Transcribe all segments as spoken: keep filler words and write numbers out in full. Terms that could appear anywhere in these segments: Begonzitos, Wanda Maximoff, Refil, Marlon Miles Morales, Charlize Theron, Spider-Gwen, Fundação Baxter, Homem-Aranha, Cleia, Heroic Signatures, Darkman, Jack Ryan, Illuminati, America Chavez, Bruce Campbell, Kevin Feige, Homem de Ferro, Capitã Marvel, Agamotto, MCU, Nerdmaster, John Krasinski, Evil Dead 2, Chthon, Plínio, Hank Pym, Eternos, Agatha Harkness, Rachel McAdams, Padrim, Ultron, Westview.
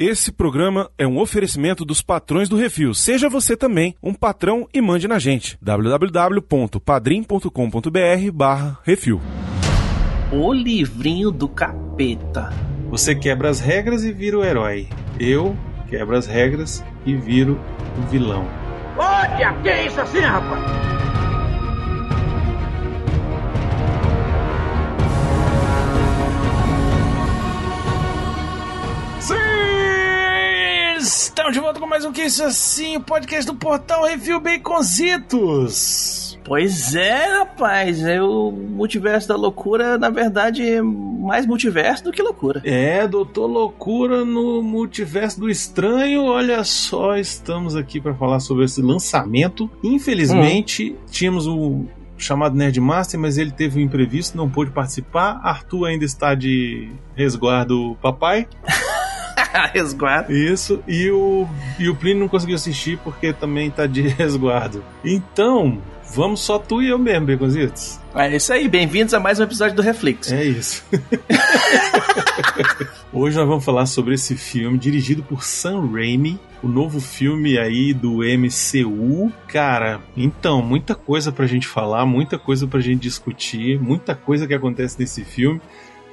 Esse programa é um oferecimento dos patrões do Refil. Seja você também um patrão e mande na gente. w w w ponto padrim ponto com ponto b r barra refil. O livrinho do capeta. Você quebra as regras e vira o herói. Eu quebro as regras e viro o vilão. Olha, que é isso assim, rapaz? Estamos de volta com mais um Que Isso Assim, o podcast do Portal Refil Begonzitos. Pois é, rapaz, é o multiverso da loucura, na verdade, é mais multiverso do que loucura. É, doutor Loucura no multiverso do estranho, olha só, estamos aqui para falar sobre esse lançamento. Infelizmente, hum. tínhamos o chamado Nerdmaster, mas ele teve um imprevisto, não pôde participar. Arthur ainda está de resguardo, papai. Resguardo. Isso, e o, e o Plínio não conseguiu assistir porque também tá de resguardo. Então, vamos só tu e eu mesmo, Begonzitos. É isso aí, bem-vindos a mais um episódio do Reflexo. É isso. Hoje nós vamos falar sobre esse filme dirigido por Sam Raimi, o novo filme aí do M C U. Cara, então, muita coisa pra gente falar, muita coisa pra gente discutir, muita coisa que acontece nesse filme.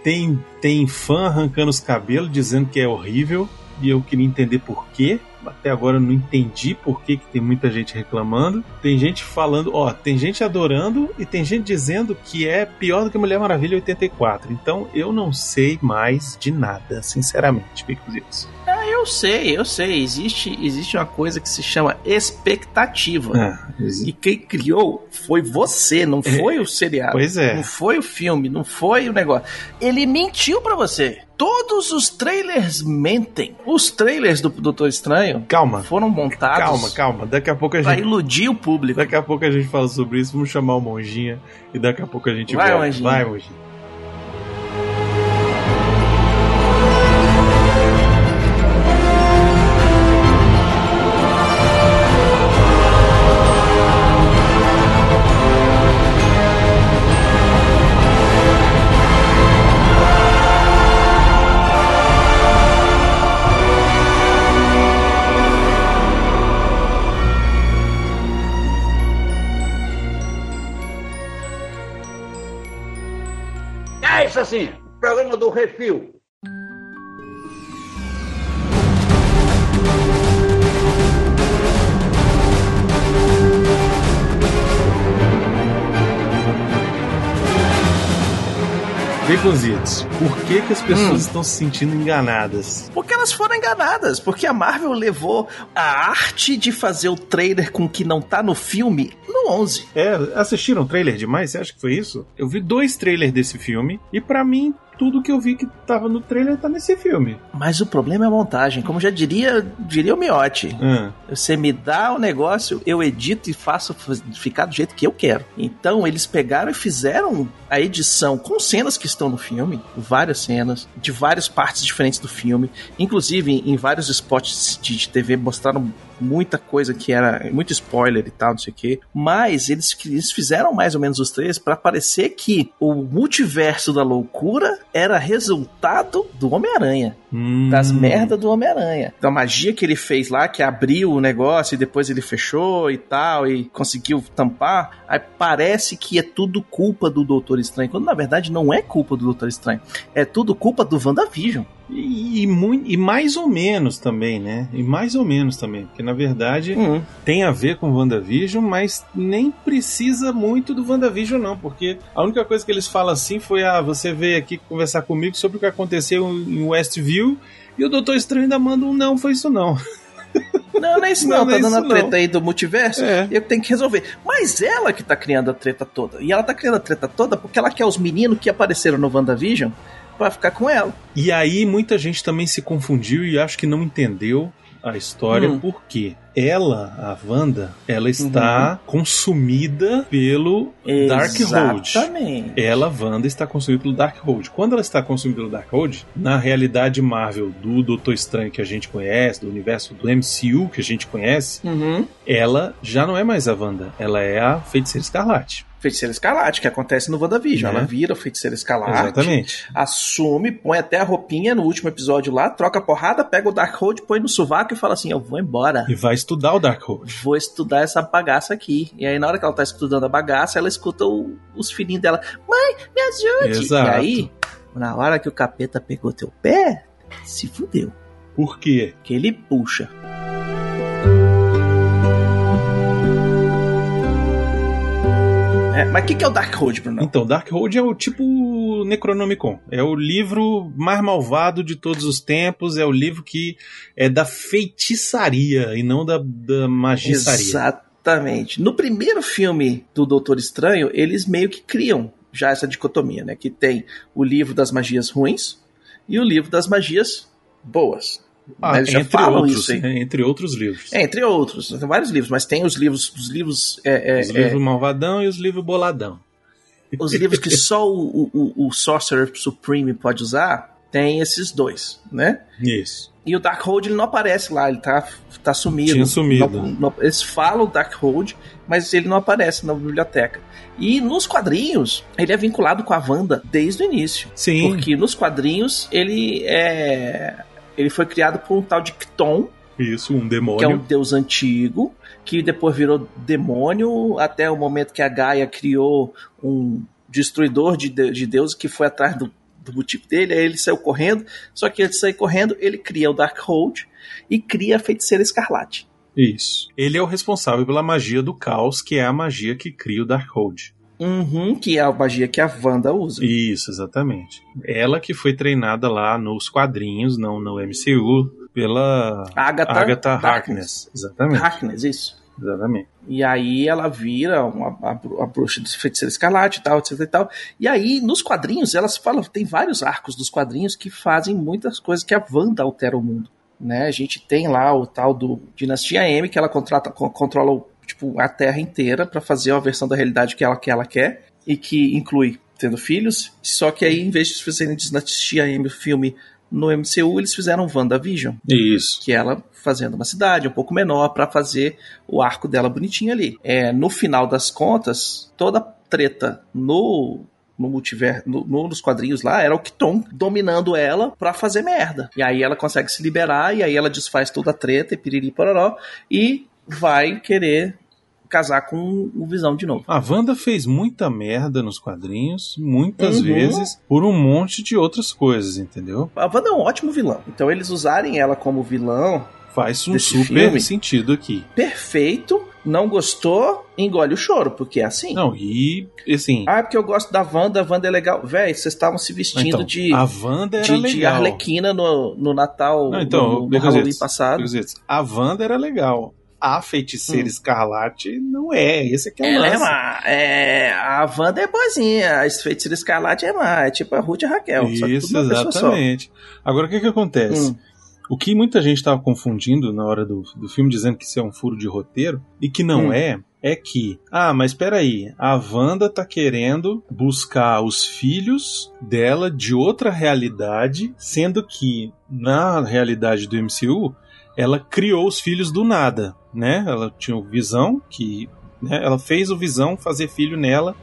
Tem, tem fã arrancando os cabelos, dizendo que é horrível, e eu queria entender por quê. Até agora eu não entendi por que que tem muita gente reclamando. Tem gente falando, ó, tem gente adorando, e tem gente dizendo que é pior do que Mulher Maravilha oitenta e quatro. Então eu não sei mais de nada, sinceramente, Begonzitos. Ah, eu sei, eu sei. Existe, existe uma coisa que se chama expectativa. Ah, e quem criou foi você, não foi é. o seriado. Pois é. Não foi o filme, não foi o negócio. Ele mentiu pra você. Todos os trailers mentem. Os trailers do Doutor Estranho calma, foram montados. Calma, calma. Daqui a pouco a gente. Pra iludir o público. Daqui a pouco a gente fala sobre isso. Vamos chamar o Monjinha e daqui a pouco a gente vai. Vai, Monjinha. Vai, Monjinha. Assim, programa do Refil. Begonzitos, por que que as pessoas hum. estão se sentindo enganadas? Porque elas foram enganadas, porque a Marvel levou a arte de fazer o trailer com o que não tá no filme no onze. É, assistiram o trailer demais? Você acha que foi isso? Eu vi dois trailers desse filme e pra mim tudo que eu vi que tava no trailer tá nesse filme. Mas o problema é a montagem, como já diria, diria o Miotti. Hum. Você me dá o negócio, eu edito e faço ficar do jeito que eu quero. Então eles pegaram e fizeram a edição com cenas que estão no filme, várias cenas, de várias partes diferentes do filme. Inclusive em vários spots de T V mostraram muita coisa que era muito spoiler e tal, não sei o quê. Mas eles, eles fizeram mais ou menos os três pra parecer que o multiverso da loucura era resultado do Homem-Aranha. Hum. Das merdas do Homem-Aranha. Da magia que ele fez lá, que abriu o negócio e depois ele fechou e tal, e conseguiu tampar. Aí parece que é tudo culpa do Doutor Estranho, quando na verdade não é culpa do Doutor Estranho. É tudo culpa do WandaVision. E, e, muito, e mais ou menos também, né? E mais ou menos também. Porque na verdade uhum. tem a ver com o WandaVision, mas nem precisa muito do WandaVision, não. Porque a única coisa que eles falam assim foi: ah, você veio aqui conversar comigo sobre o que aconteceu em Westview. E o Doutor Estranho ainda manda um: não, foi isso não. Não, não é isso não, não tá é dando a treta não. Aí do multiverso, é. Eu tenho que resolver. Mas ela que tá criando a treta toda. E ela tá criando a treta toda porque ela quer os meninos que apareceram no WandaVision pra ficar com ela. E aí muita gente também se confundiu e acho que não entendeu a história, hum. porque ela, a Wanda, ela está uhum. consumida pelo Darkhold. Exatamente. Ela, Wanda, está consumida pelo Darkhold. Quando ela está consumida pelo Darkhold, na realidade Marvel do Doutor Estranho que a gente conhece, do universo do M C U que a gente conhece, uhum. ela já não é mais a Wanda, ela é a Feiticeira Escarlate. Feiticeira Escarlate, que acontece no WandaVision. Uhum. Ela vira Feiticeira Escarlate. Exatamente. Assume, põe até a roupinha no último episódio lá, troca a porrada, pega o Darkhold, põe no sovaco e fala assim, eu vou embora. E vai estudar o Darkhold. Vou estudar essa bagaça aqui. E aí na hora que ela tá estudando a bagaça, ela escuta o, os filhinhos dela, mãe, me ajude. Exato. E aí, na hora que o capeta pegou teu pé, se fudeu. Por quê? Porque ele puxa. É, mas o que, que é o Darkhold, Bruno? Então, Darkhold é o tipo Necronomicon. É o livro mais malvado de todos os tempos. É o livro que é da feitiçaria e não da, da magiçaria. Exatamente. No primeiro filme do Doutor Estranho, eles meio que criam já essa dicotomia, né? Que tem o livro das magias ruins e o livro das magias boas. Ah, mas já falam outros, isso aí. É, entre outros livros. É, entre outros. Tem vários livros, mas tem os livros... Os livros, é, é, os livros é, malvadão e os livros boladão. Os livros que só o, o, o Sorcerer Supreme pode usar, tem esses dois, né? Isso. E o Darkhold, ele não aparece lá, ele tá, tá sumido. Tinha sumido. Não, não, eles falam Darkhold, mas ele não aparece na biblioteca. E nos quadrinhos, ele é vinculado com a Wanda desde o início. Sim. Porque nos quadrinhos, ele é... Ele foi criado por um tal de Chthon. Isso, um demônio. Que é um deus antigo, que depois virou demônio, até o momento que a Gaia criou um destruidor de, de, de deuses que foi atrás do, do butico dele, aí ele saiu correndo, só que ele saiu correndo, ele cria o Darkhold e cria a Feiticeira Escarlate. Isso. Ele é o responsável pela magia do caos, que é a magia que cria o Darkhold. Uhum, que é a magia que a Wanda usa. Isso, exatamente. Ela que foi treinada lá nos quadrinhos, não no M C U, pela Agatha, Agatha Harkness. Harkness. Exatamente. Harkness, isso. Exatamente. E aí ela vira uma, a, a bruxa do Feiticeiro Escarlate e tal, etc e tal. E aí, nos quadrinhos, elas falam, tem vários arcos dos quadrinhos que fazem muitas coisas que a Wanda altera o mundo. Né? A gente tem lá o tal do Dinastia M, que ela contrata, controla o tipo, a Terra inteira para fazer uma versão da realidade que ela, que ela quer e que inclui tendo filhos, só que aí em vez de fazerem Dinastia M o filme no M C U, eles fizeram WandaVision. Isso. Que ela fazendo uma cidade um pouco menor para fazer o arco dela bonitinho ali. É, no final das contas, toda treta no... No multiverso, no, no, nos quadrinhos lá, era o Chthon dominando ela pra fazer merda. E aí ela consegue se liberar, e aí ela desfaz toda a treta e piriri pororó, e vai querer casar com o Visão de novo. A Wanda fez muita merda nos quadrinhos, muitas uhum. vezes, por um monte de outras coisas, entendeu? A Wanda é um ótimo vilão, então eles usarem ela como vilão... Faz um super filme. Sentido aqui. Perfeito. Não gostou, engole o choro, porque é assim. Não, e assim... Ah, porque eu gosto da Wanda, a Wanda é legal. Véi, vocês estavam se vestindo então, de... A Wanda era de, legal. De Arlequina no, no Natal, não, então, no, no Halloween passado. A Wanda era legal. A Feiticeira hum. Escarlate não é. Esse aqui é o lance. É má. É, a Wanda é boazinha. A Feiticeira Escarlate é má. É tipo a Ruth e a Raquel. Isso, só que exatamente. Agora, o que que acontece? Hum. O que muita gente estava confundindo na hora do, do filme, dizendo que isso é um furo de roteiro, e que não hum. é, é que... Ah, mas peraí, a Wanda tá querendo buscar os filhos dela de outra realidade, sendo que na realidade do M C U, ela criou os filhos do nada, né? Ela tinha o Visão, que... Né? Ela fez o Visão fazer filho nela,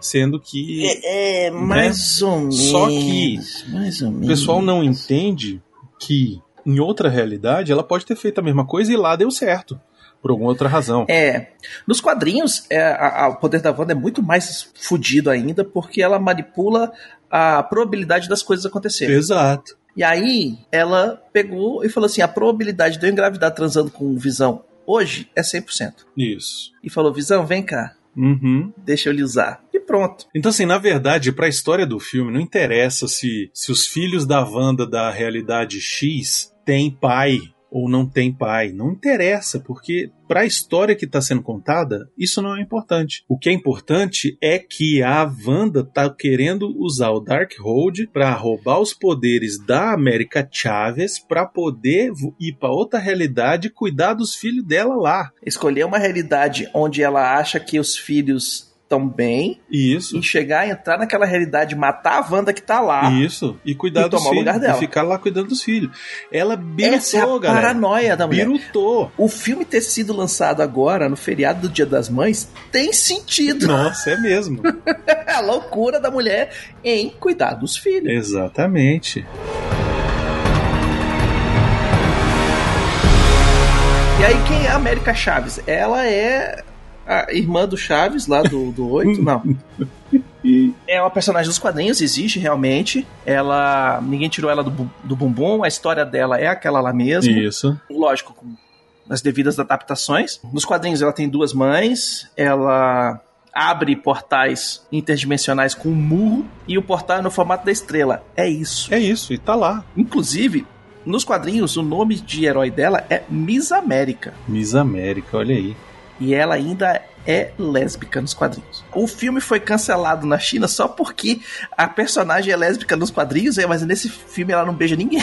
sendo que... É, é mais né? ou menos. Só que mais ou menos. O pessoal não entende que... Em outra realidade, ela pode ter feito a mesma coisa e lá deu certo, por alguma outra razão. É, nos quadrinhos, é, a, a, o poder da Wanda é muito mais fodido ainda, porque ela manipula a probabilidade das coisas acontecerem. Exato. E aí, ela pegou e falou assim, a probabilidade de eu engravidar transando com o Visão hoje é cem por cento. Isso. E falou, Visão, vem cá. Uhum. Deixa eu lhe usar. E pronto. Então, assim, na verdade, pra história do filme, não interessa se, se os filhos da Wanda da realidade X têm pai ou não têm pai. Não interessa, porque pra história que tá sendo contada, isso não é importante. O que é importante é que a Wanda tá querendo usar o Darkhold pra roubar os poderes da America Chavez pra poder ir pra outra realidade e cuidar dos filhos dela lá. Escolher uma realidade onde ela acha que os filhos tão bem. Isso. E chegar, entrar naquela realidade, matar a Wanda que tá lá. Isso. E cuidar e dos filhos. O lugar dela. E ficar lá cuidando dos filhos. Ela birutou, essa é a galera. Paranoia da mulher. Birutou. O filme ter sido lançado agora, no feriado do Dia das Mães, tem sentido. Nossa, é mesmo. A loucura da mulher em cuidar dos filhos. Exatamente. E aí, quem é a America Chavez? Ela é a irmã do Chaves, lá do, do oito, não. É uma personagem dos quadrinhos, existe realmente. Ela, ninguém tirou ela do, do bumbum, a história dela é aquela lá mesmo. Isso. Lógico, com as devidas adaptações. Nos quadrinhos ela tem duas mães, ela abre portais interdimensionais com um murro e o portal é no formato da estrela. É isso. É isso, e tá lá. Inclusive, nos quadrinhos, o nome de herói dela é Miss América. Miss América, olha aí. E ela ainda é lésbica nos quadrinhos. O filme foi cancelado na China só porque a personagem é lésbica nos quadrinhos, mas nesse filme ela não beija ninguém.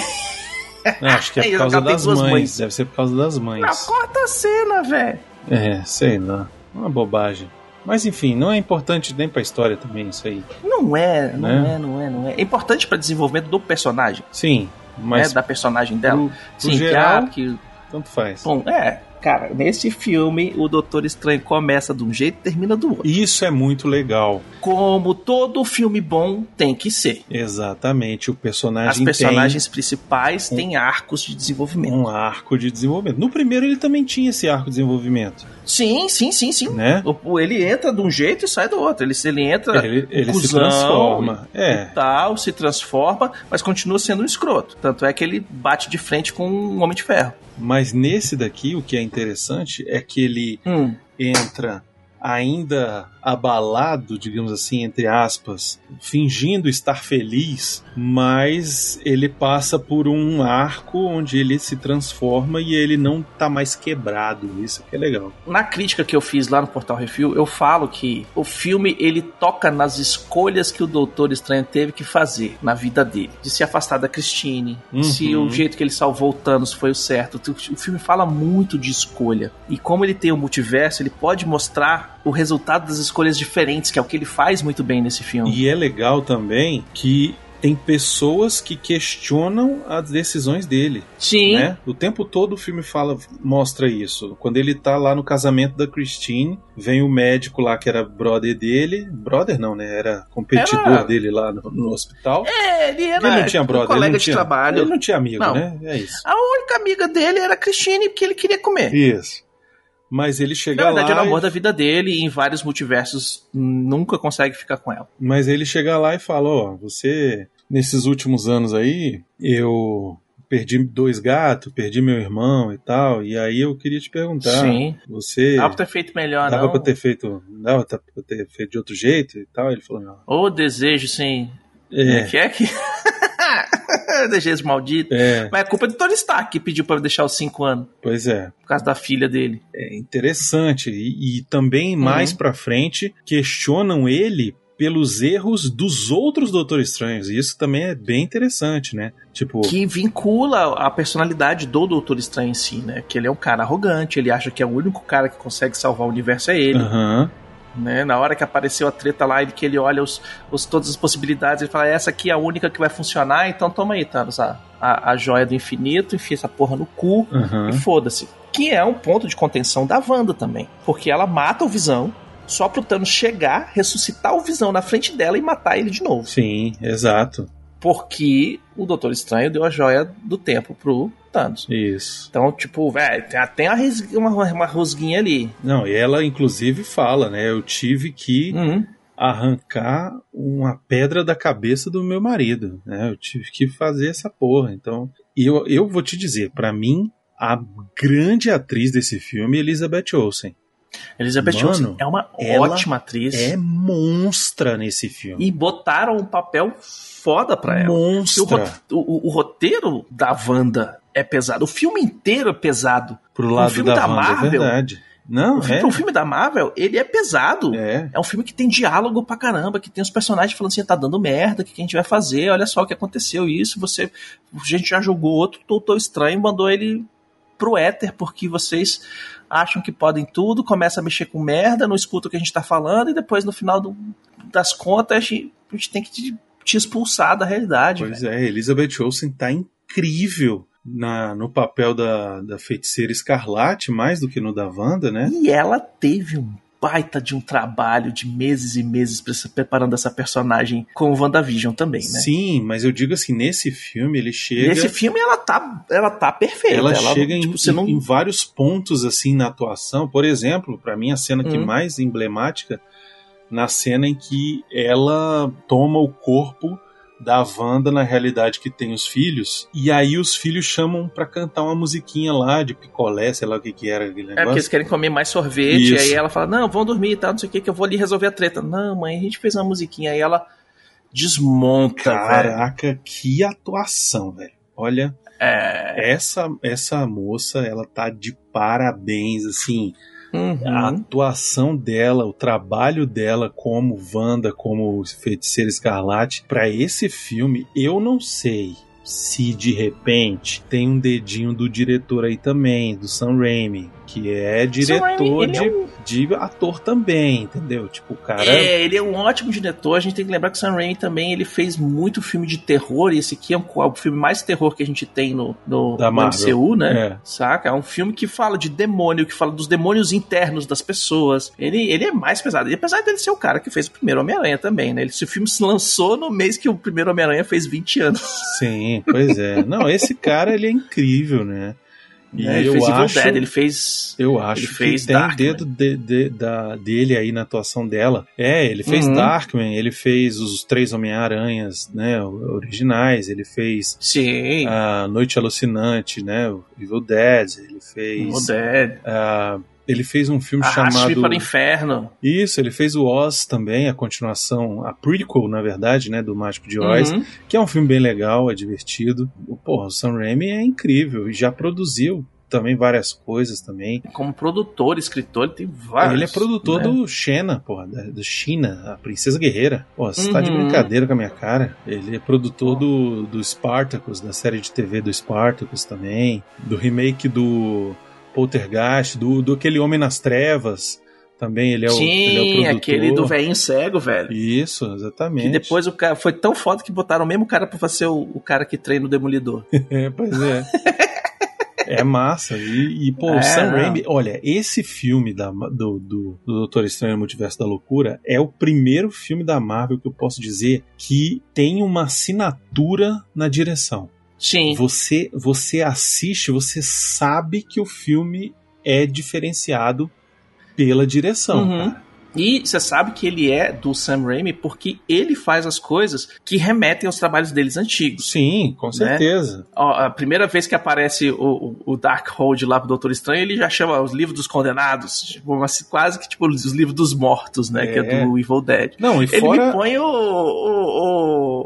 Acho que é por causa das mães. mães. Deve ser por causa das mães. Não, corta a cena, velho. É, sei lá. Uma bobagem. Mas enfim, não é importante nem pra história também isso aí. Não é, não né? é, não é, não é. É importante pra desenvolvimento do personagem. Sim. Mas né, da personagem dela. Pro, pro Sim, geral, que, que tanto faz. Bom, é, cara, nesse filme o Doutor Estranho começa de um jeito e termina do outro. Isso é muito legal. Como todo filme bom tem que ser. Exatamente, o personagem As personagens tem principais um, têm arcos de desenvolvimento. Um arco de desenvolvimento. No primeiro ele também tinha esse arco de desenvolvimento. Sim, sim, sim, sim. Né? O, ele entra de um jeito e sai do outro. Ele, ele entra. Ele, ele se transforma. E, é. e tal, se transforma, mas continua sendo um escroto. Tanto é que ele bate de frente com um Homem de Ferro. Mas nesse daqui, o que é interessante é que ele hum. entra ainda abalado, digamos assim, entre aspas, fingindo estar feliz, mas ele passa por um arco onde ele se transforma e ele não tá mais quebrado, isso que é legal. Na crítica que eu fiz lá no Portal Refil, eu falo que o filme, ele toca nas escolhas que o Doutor Estranho teve que fazer na vida dele, de se afastar da Christine, uhum. se o jeito que ele salvou o Thanos foi o certo. O filme fala muito de escolha, e como ele tem o multiverso, ele pode mostrar o resultado das escolhas diferentes, que é o que ele faz muito bem nesse filme. E é legal também que tem pessoas que questionam as decisões dele. Sim. Né? O tempo todo o filme fala, mostra isso. Quando ele tá lá no casamento da Christine, vem o médico lá que era brother dele. Brother não, né? Era competidor era... dele lá no, no hospital. É, ele era ele não tinha brother, um colega ele não de tinha, trabalho. Ele não tinha amigo, não. né? É isso. A única amiga dele era a Christine, porque ele queria comer. Isso. Mas ele chega lá... Na verdade, lá é o amor e... da vida dele e em vários multiversos nunca consegue ficar com ela. Mas ele chega lá e fala, ó, oh, você... Nesses últimos anos aí, eu perdi dois gatos, perdi meu irmão e tal, e aí eu queria te perguntar... Sim. Você... Dava pra ter feito melhor, dava não? Pra ter feito... Dava pra ter feito de outro jeito e tal? Ele falou, não. Ou desejo, sim. É. Que é que... Desejo maldito. É. Mas a culpa é do Tony Stark, que pediu pra deixar os cinco anos. Pois é. Por causa da filha dele. É interessante. E, e também, uhum. mais pra frente, questionam ele pelos erros dos outros Doutores Estranhos. E isso também é bem interessante, né? Tipo... Que vincula a personalidade do Doutor Estranho em si, né? Que ele é um cara arrogante, ele acha que é o único cara que consegue salvar o universo é ele. Aham. Uhum. Né? Na hora que apareceu a treta lá, ele que ele olha os, os, todas as possibilidades, ele fala, essa aqui é a única que vai funcionar, então toma aí, Thanos, a, a, a joia do infinito, enfia essa porra no cu, uhum. e foda-se. Que é um ponto de contenção da Wanda também, porque ela mata o Visão, só pro Thanos chegar, ressuscitar o Visão na frente dela e matar ele de novo. Sim, exato. Porque o Doutor Estranho deu a joia do tempo pro Thanos. Isso. Então, tipo, velho, tem uma, uma rosguinha ali. Não, e ela, inclusive, fala, né? Eu tive que uhum. arrancar uma pedra da cabeça do meu marido, né? Eu tive que fazer essa porra. Então, eu, eu vou te dizer, pra mim, a grande atriz desse filme é Elizabeth Olsen. Elizabeth Olsen é uma ótima atriz. É monstra nesse filme. E botaram um papel foda pra ela. Monstra. O, o, o roteiro da Wanda é pesado. O filme inteiro é pesado. Pro lado o filme da, da Wanda, Marvel, é verdade. Não, o filme, é. O filme da Marvel, ele é pesado. É. É um filme que tem diálogo pra caramba, que tem os personagens falando assim, tá dando merda, o que a gente vai fazer? Olha só o que aconteceu, isso, você... A gente já jogou outro Doutor Estranho, mandou ele... pro éter, porque vocês acham que podem tudo, começa a mexer com merda, não escuta o que a gente tá falando, e depois no final do, das contas a gente, a gente tem que te, te expulsar da realidade. Pois véio. É, Elizabeth Olsen tá incrível na, no papel da, da Feiticeira Escarlate, mais do que no da Wanda, né? E ela teve um baita de um trabalho de meses e meses preparando essa personagem com o WandaVision também, né? Sim, mas eu digo assim, nesse filme ele chega... Nesse filme ela tá, ela tá perfeita. Ela, ela chega tipo, em, você não... em vários pontos assim na atuação. Por exemplo, pra mim a cena que hum. mais emblemática, na cena em que ela toma o corpo da Wanda na realidade que tem os filhos, e aí os filhos chamam pra cantar uma musiquinha lá de picolé, sei lá o que que era. Aquele negócio. É, porque eles querem comer mais sorvete, e aí ela fala, não, vão dormir e tá, tal, não sei o que, que eu vou ali resolver a treta. Não, mãe, a gente fez uma musiquinha, aí ela desmonta. Caraca, velho. Que atuação, velho. Olha, é... essa, essa moça, ela tá de parabéns, assim... Uhum. A atuação dela, o trabalho dela como Wanda, como Feiticeira Escarlate, pra esse filme, eu não sei se de repente tem um dedinho do diretor aí também, do Sam Raimi, que é diretor Raimi, de, é um... de ator também, entendeu? Tipo, o cara... É, ele é um ótimo diretor, a gente tem que lembrar que o Sam Raimi também, ele fez muito filme de terror, e esse aqui é um, o filme mais terror que a gente tem no, no, da no M C U, né? É. Saca? É um filme que fala de demônio, que fala dos demônios internos das pessoas, ele, ele é mais pesado, e apesar dele ser o cara que fez o primeiro Homem-Aranha também, né? Esse filme se lançou no mês que o primeiro Homem-Aranha fez vinte anos. Sim. Pois é. Não, esse cara, ele é incrível, né? E é, ele, eu fez acho, Dead, ele fez Eu acho ele fez que Darkman. Tem dedo de, de, da, dele aí na atuação dela. É, ele fez uhum. Darkman, ele fez os três Homem-Aranhas, né, originais, ele fez Sim. a Noite Alucinante, né, o Evil Dead, ele fez... Evil Dead. A, ele fez um filme Arraste chamado... Chifre para o Inferno. Isso, ele fez o Oz também, a continuação, a prequel, na verdade, né, do Mágico de Oz, uhum. que é um filme bem legal, é divertido. Porra, o Sam Raimi é incrível e já produziu também várias coisas também. Como produtor, escritor, ele tem vários. Ele é produtor, né? do Xena, porra, do China, a Princesa Guerreira. Pô, você uhum. tá de brincadeira com a minha cara. Ele é produtor do, do Spartacus, da série de T V do Spartacus também, do remake do... Poltergeist, do, do aquele Homem nas Trevas, também ele é o, Sim, ele é o produtor. Aquele do velhinho cego, velho. Isso, exatamente. E depois o cara, foi tão foda que botaram o mesmo cara pra ser o, o cara que treina o Demolidor. É, pois é. É massa, e, e pô, é, o Sam Raimi, olha, esse filme da, do, do, do Doutor Estranho no Multiverso da Loucura é o primeiro filme da Marvel que eu posso dizer que tem uma assinatura na direção. Sim. Você, você assiste, você sabe que o filme é diferenciado pela direção, uhum. cara. E você sabe que ele é do Sam Raimi porque ele faz as coisas que remetem aos trabalhos deles antigos. Sim, com certeza. Né? Ó, a primeira vez que aparece o, o Darkhold lá pro Doutor Estranho, ele já chama os livros dos condenados, tipo, mas quase que tipo os livros dos mortos, né? É. Que é do Evil Dead. Não, e ele fora... me põe o, o,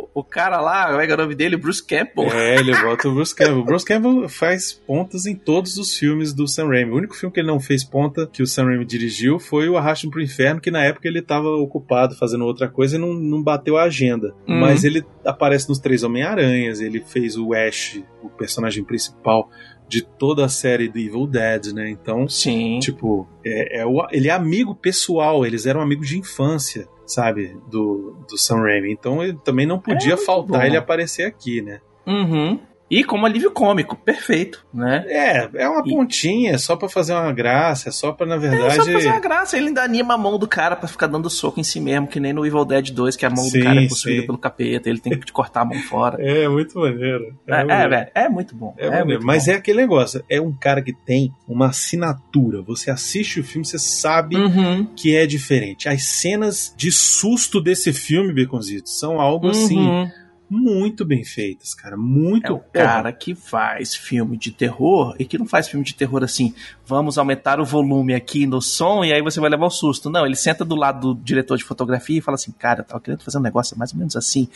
o, o cara lá, como é que é o nome dele? Bruce Campbell. É, ele bota o Bruce Campbell. O Bruce Campbell faz pontas em todos os filmes do Sam Raimi. O único filme que ele não fez ponta, que o Sam Raimi dirigiu, foi o Arraste pro Inferno, que na época ele estava ocupado fazendo outra coisa e não, não bateu a agenda. Uhum. Mas ele aparece nos Três Homem-Aranhas, ele fez o Ash, o personagem principal de toda a série do Evil Dead, né? Então, Sim. tipo, é, é o, ele é amigo pessoal, eles eram amigos de infância, sabe? Do, do Sam Raimi. Então ele também não podia é faltar bom. Ele aparecer aqui, né? Uhum. E como alívio cômico, perfeito, né? É, é uma pontinha, é só pra fazer uma graça, é só pra, na verdade... É só pra fazer uma graça, ele ainda anima a mão do cara pra ficar dando soco em si mesmo, que nem no Evil Dead dois, que a mão sim, do cara é possuída sim. pelo capeta, ele tem que cortar a mão fora. É, muito maneiro. É, é, maneiro. é, é muito bom. É, é maneiro, muito mas bom. É aquele negócio, é um cara que tem uma assinatura, você assiste o filme, você sabe uhum. que é diferente. As cenas de susto desse filme, Begonzitos, são algo uhum. assim... muito bem feitas, cara, muito é o cara que faz filme de terror e que não faz filme de terror assim, vamos aumentar o volume aqui no som e aí você vai levar o susto, não, ele senta do lado do diretor de fotografia e fala assim, cara, eu tava querendo fazer um negócio mais ou menos assim,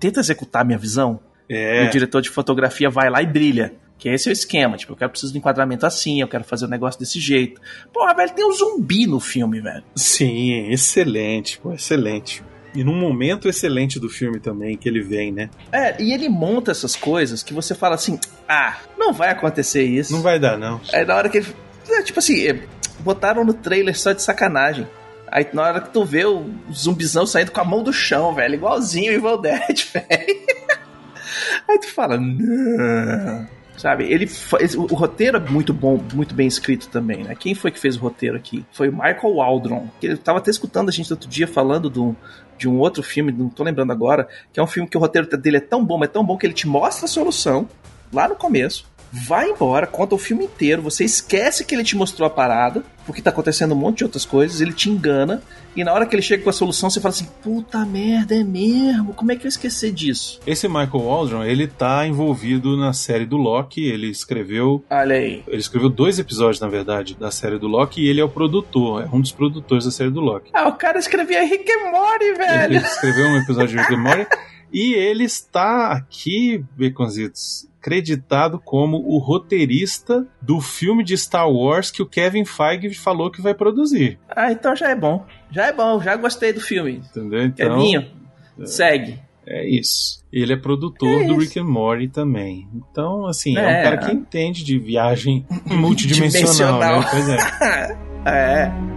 tenta executar a minha visão, é. E o diretor de fotografia vai lá e brilha, que esse é o esquema, tipo, eu quero preciso de um enquadramento assim, eu quero fazer um negócio desse jeito, porra, velho, tem um zumbi no filme, velho. Sim, excelente, pô, excelente. E num momento excelente do filme também, que ele vem, né? É, e ele monta essas coisas que você fala assim, ah, não vai acontecer isso. Não vai dar, não. Aí na hora que ele... É, tipo assim, botaram no trailer só de sacanagem. Aí na hora que tu vê o zumbizão saindo com a mão do chão, velho, igualzinho o Evil Dead, velho. Aí tu fala, não... Sabe, ele, o roteiro é muito bom, muito bem escrito também, né? Quem foi que fez o roteiro aqui? Foi o Michael Waldron, que ele tava até escutando a gente outro dia falando do, de um outro filme, não tô lembrando agora, que é um filme que o roteiro dele é tão bom, mas é tão bom que ele te mostra a solução lá no começo, vai embora, conta o filme inteiro, você esquece que ele te mostrou a parada, porque tá acontecendo um monte de outras coisas, ele te engana, e na hora que ele chega com a solução, você fala assim, puta merda, é mesmo? Como é que eu esqueci disso? Esse Michael Waldron, ele tá envolvido na série do Loki, ele escreveu... Olha aí. Ele escreveu dois episódios, na verdade, da série do Loki, e ele é o produtor, é um dos produtores da série do Loki. Ah, o cara escrevia Rick and Morty, velho! Ele escreveu um episódio de Rick and Morty, e ele está aqui, Beconzitos, creditado como o roteirista do filme de Star Wars que o Kevin Feige falou que vai produzir. Ah, então já é bom. Já é bom, já gostei do filme. Entendeu? Então, Kevinho, é, segue. É isso. Ele é produtor é do Rick and Morty também. Então, assim, é, é um cara que entende de viagem multidimensional. Né? Pois é. É.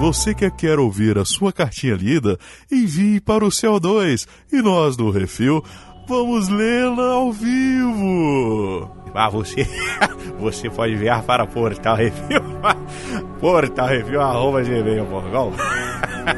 Você que quer ouvir a sua cartinha lida, envie para o C O dois e nós do Refil vamos lê-la ao vivo. Ah, você, você pode enviar para Portal Refil, Portal Refil arroba gmail ponto com.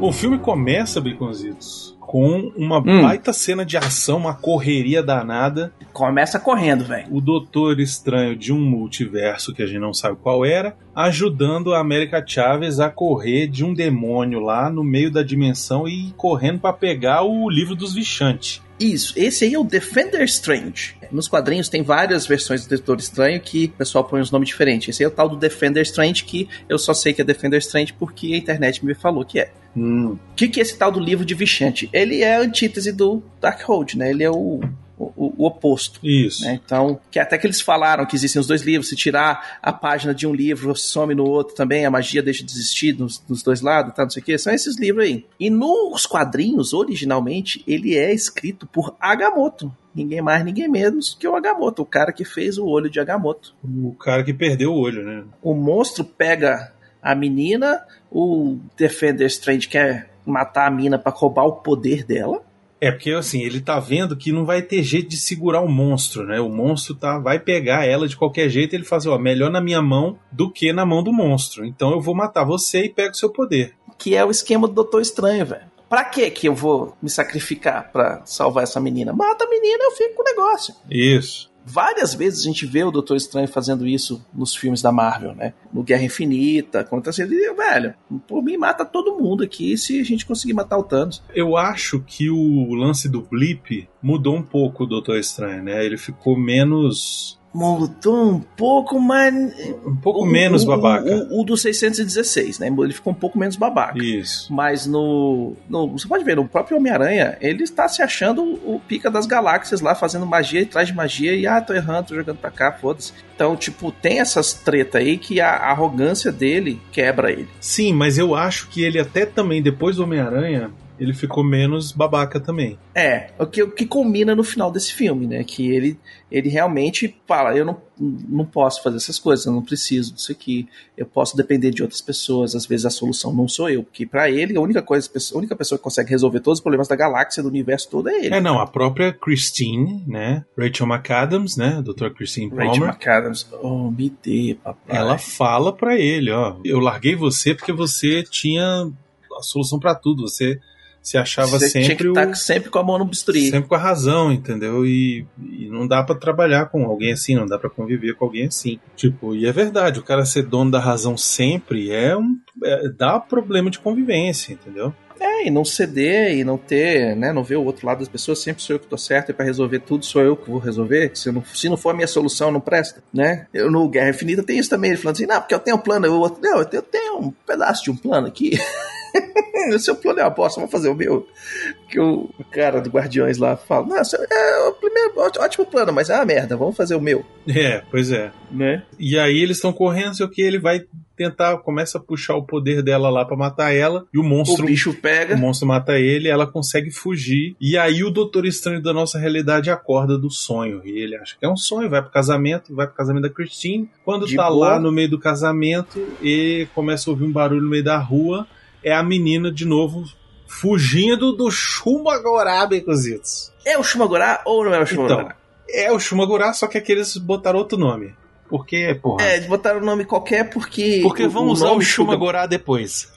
O filme começa, Beconzitos, com uma hum. baita cena de ação, uma correria danada. Começa correndo, velho. O Doutor Estranho de um multiverso, que a gente não sabe qual era, ajudando a America Chavez a correr de um demônio lá no meio da dimensão e correndo pra pegar o livro dos Vishanti. Isso, esse aí é o Defender Strange. Nos quadrinhos tem várias versões do Doutor Estranho que o pessoal põe uns nomes diferentes. Esse aí é o tal do Defender Strange, que eu só sei que é Defender Strange porque a internet me falou que é. O hum. que, que é esse tal do livro de Vishanti? Ele é a antítese do Darkhold, né? Ele é o... O, o oposto. Isso. Né? Então, que até que eles falaram que existem os dois livros, se tirar a página de um livro, some no outro também, a magia deixa de existir nos, nos dois lados, tá, não sei o quê. São esses livros aí. E nos quadrinhos, originalmente, ele é escrito por Agamotto. Ninguém mais, ninguém menos que o Agamotto, o cara que fez o olho de Agamotto. O cara que perdeu o olho, né? O monstro pega a menina, o Defender Strange quer matar a mina pra roubar o poder dela. É porque, assim, ele tá vendo que não vai ter jeito de segurar o monstro, né? O monstro tá, vai pegar ela de qualquer jeito e ele fala assim, ó, melhor na minha mão do que na mão do monstro. Então eu vou matar você e pego o seu poder. Que é o esquema do Doutor Estranho, velho. Pra que que eu vou me sacrificar pra salvar essa menina? Mata a menina, eu fico com o negócio. Isso. Várias vezes a gente vê o Doutor Estranho fazendo isso nos filmes da Marvel, né? No Guerra Infinita, contra assim, velho, por mim mata todo mundo aqui se a gente conseguir matar o Thanos. Eu acho que o lance do blip mudou um pouco o Doutor Estranho, né? Ele ficou menos... Mudou um pouco, mas... Um pouco o, menos o, babaca. O, o, o do seiscentos e dezesseis, né? Ele ficou um pouco menos babaca. Isso. Mas no... no você pode ver, no próprio Homem-Aranha, ele está se achando o pica das galáxias lá, fazendo magia e traz magia. E, ah, tô errando, tô jogando pra cá, foda-se. Então, tipo, tem essas tretas aí que a arrogância dele quebra ele. Sim, mas eu acho que ele até também, depois do Homem-Aranha... Ele ficou menos babaca também. É, o que, o que combina no final desse filme, né? Que ele, ele realmente fala, eu não, não posso fazer essas coisas, eu não preciso disso aqui, eu posso depender de outras pessoas, às vezes a solução não sou eu, porque pra ele a única, coisa, a única pessoa que consegue resolver todos os problemas da galáxia, do universo todo é ele. É, não, a própria Christine, né? Rachel McAdams, né? doutora Christine Palmer. Rachel McAdams, oh, me dê, papai. Ela fala pra ele, ó, eu larguei você porque você tinha a solução pra tudo, você... se achava Você sempre... Você tinha que estar o... sempre com a mão no bisturi. Sempre com a razão, entendeu? E, e não dá pra trabalhar com alguém assim, não dá pra conviver com alguém assim. Tipo, e é verdade, o cara ser dono da razão sempre é um... É, dá problema de convivência, entendeu? É, e não ceder, e não ter, né, não ver o outro lado das pessoas, sempre sou eu que tô certo, e pra resolver tudo sou eu que vou resolver, se não, se não for a minha solução, não presta, né? Eu, no Guerra Infinita tem isso também, ele falando assim, não, porque eu tenho um plano, eu, não, eu, tenho, eu tenho um pedaço de um plano aqui, o seu plano é uma bosta, vamos fazer o meu, que o cara do Guardiões lá fala, não, é o primeiro, ótimo plano, mas é uma merda, vamos fazer o meu. É, pois é, né? E aí eles estão correndo, sei o que, ele vai... tentar, começa a puxar o poder dela lá pra matar ela, e o monstro... O bicho pega. O monstro mata ele, ela consegue fugir, e aí o Doutor Estranho da nossa realidade acorda do sonho, e ele acha que é um sonho, vai pro casamento, vai pro casamento da Christine, quando De tá boa. Lá no meio do casamento, e começa a ouvir um barulho no meio da rua, é a menina de novo fugindo do Shuma-Gorath, Begonzitos. É o Shuma-Gorath ou não é o Shuma-Gorath? Então, é o Shuma-Gorath, só que aqueles botaram outro nome. Porque, porra... É, botaram um nome qualquer porque... Porque vão usar o Shuma-Gorath depois.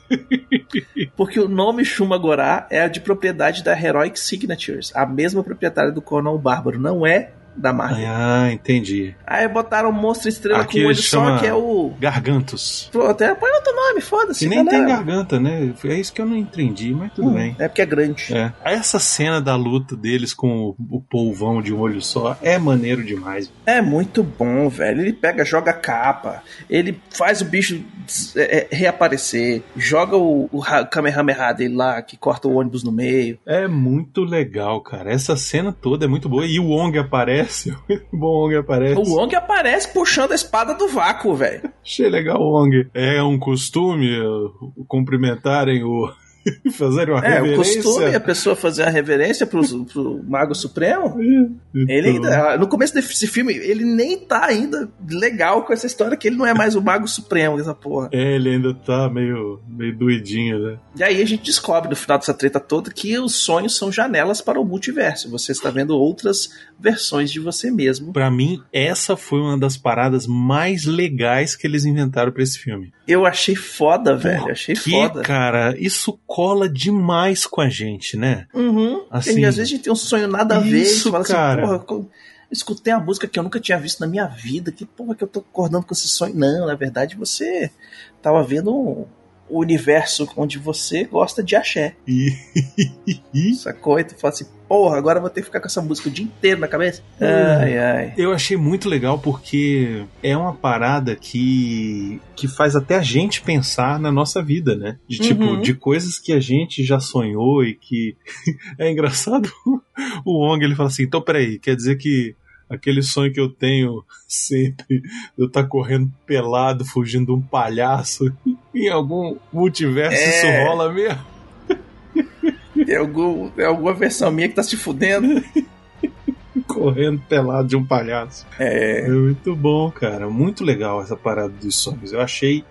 Porque o nome Shuma-Gorath é de propriedade da Heroic Signatures, a mesma proprietária do Conan o Bárbaro, não é da Marvel. Ah, entendi. Aí botaram o Monstro Estrela aqui com o olho só, que é o... Gargantos. Pô, até põe outro nome, foda-se. Que nem galera. Tem garganta, né? É isso que eu não entendi, mas tudo hum, bem. É porque é grande. É. Essa cena da luta deles com o polvão de um olho só é maneiro demais. É muito bom, velho. Ele pega, joga a capa, ele faz o bicho reaparecer, joga o, o Kamehameha dele lá, que corta o ônibus no meio. É muito legal, cara. Essa cena toda é muito boa. E o Wong aparece. O Wong aparece. O Wong aparece puxando a espada do vácuo, velho. Achei legal o Wong. É um costume cumprimentarem o... Fazerem uma é, reverência. É, o costume a pessoa fazer a reverência pro, pro Mago Supremo. Então... Ele ainda, no começo desse filme, ele nem tá ainda legal com essa história que ele não é mais o Mago Supremo, essa porra. É, ele ainda tá meio, meio doidinho, né? E aí a gente descobre no final dessa treta toda que os sonhos são janelas para o multiverso. Você está vendo outras versões de você mesmo. Pra mim, essa foi uma das paradas mais legais que eles inventaram pra esse filme. Eu achei foda, velho. Por achei que, foda. Cara, isso cola demais com a gente, né? Uhum. Assim, e às vezes a gente tem um sonho nada a ver. Isso, fala assim, cara. Porra, eu escutei a música que eu nunca tinha visto na minha vida. Que porra que eu tô acordando com esse sonho? Não, na verdade você tava vendo um universo onde você gosta de axé. Sacou? E tu fala assim, porra, agora eu vou ter que ficar com essa música o dia inteiro na cabeça. Ai, ai. Eu achei muito legal porque é uma parada que, que faz até a gente pensar na nossa vida, né? De tipo, uhum. de coisas que a gente já sonhou e que... É engraçado o Wong, ele fala assim, então peraí, quer dizer que aquele sonho que eu tenho sempre, eu estar tá correndo pelado, fugindo de um palhaço, em algum multiverso é... isso rola mesmo? É, algum, é alguma versão minha que tá se fudendo. Correndo pelado de um palhaço. É. É muito bom, cara. Muito legal essa parada dos sonhos. Eu achei,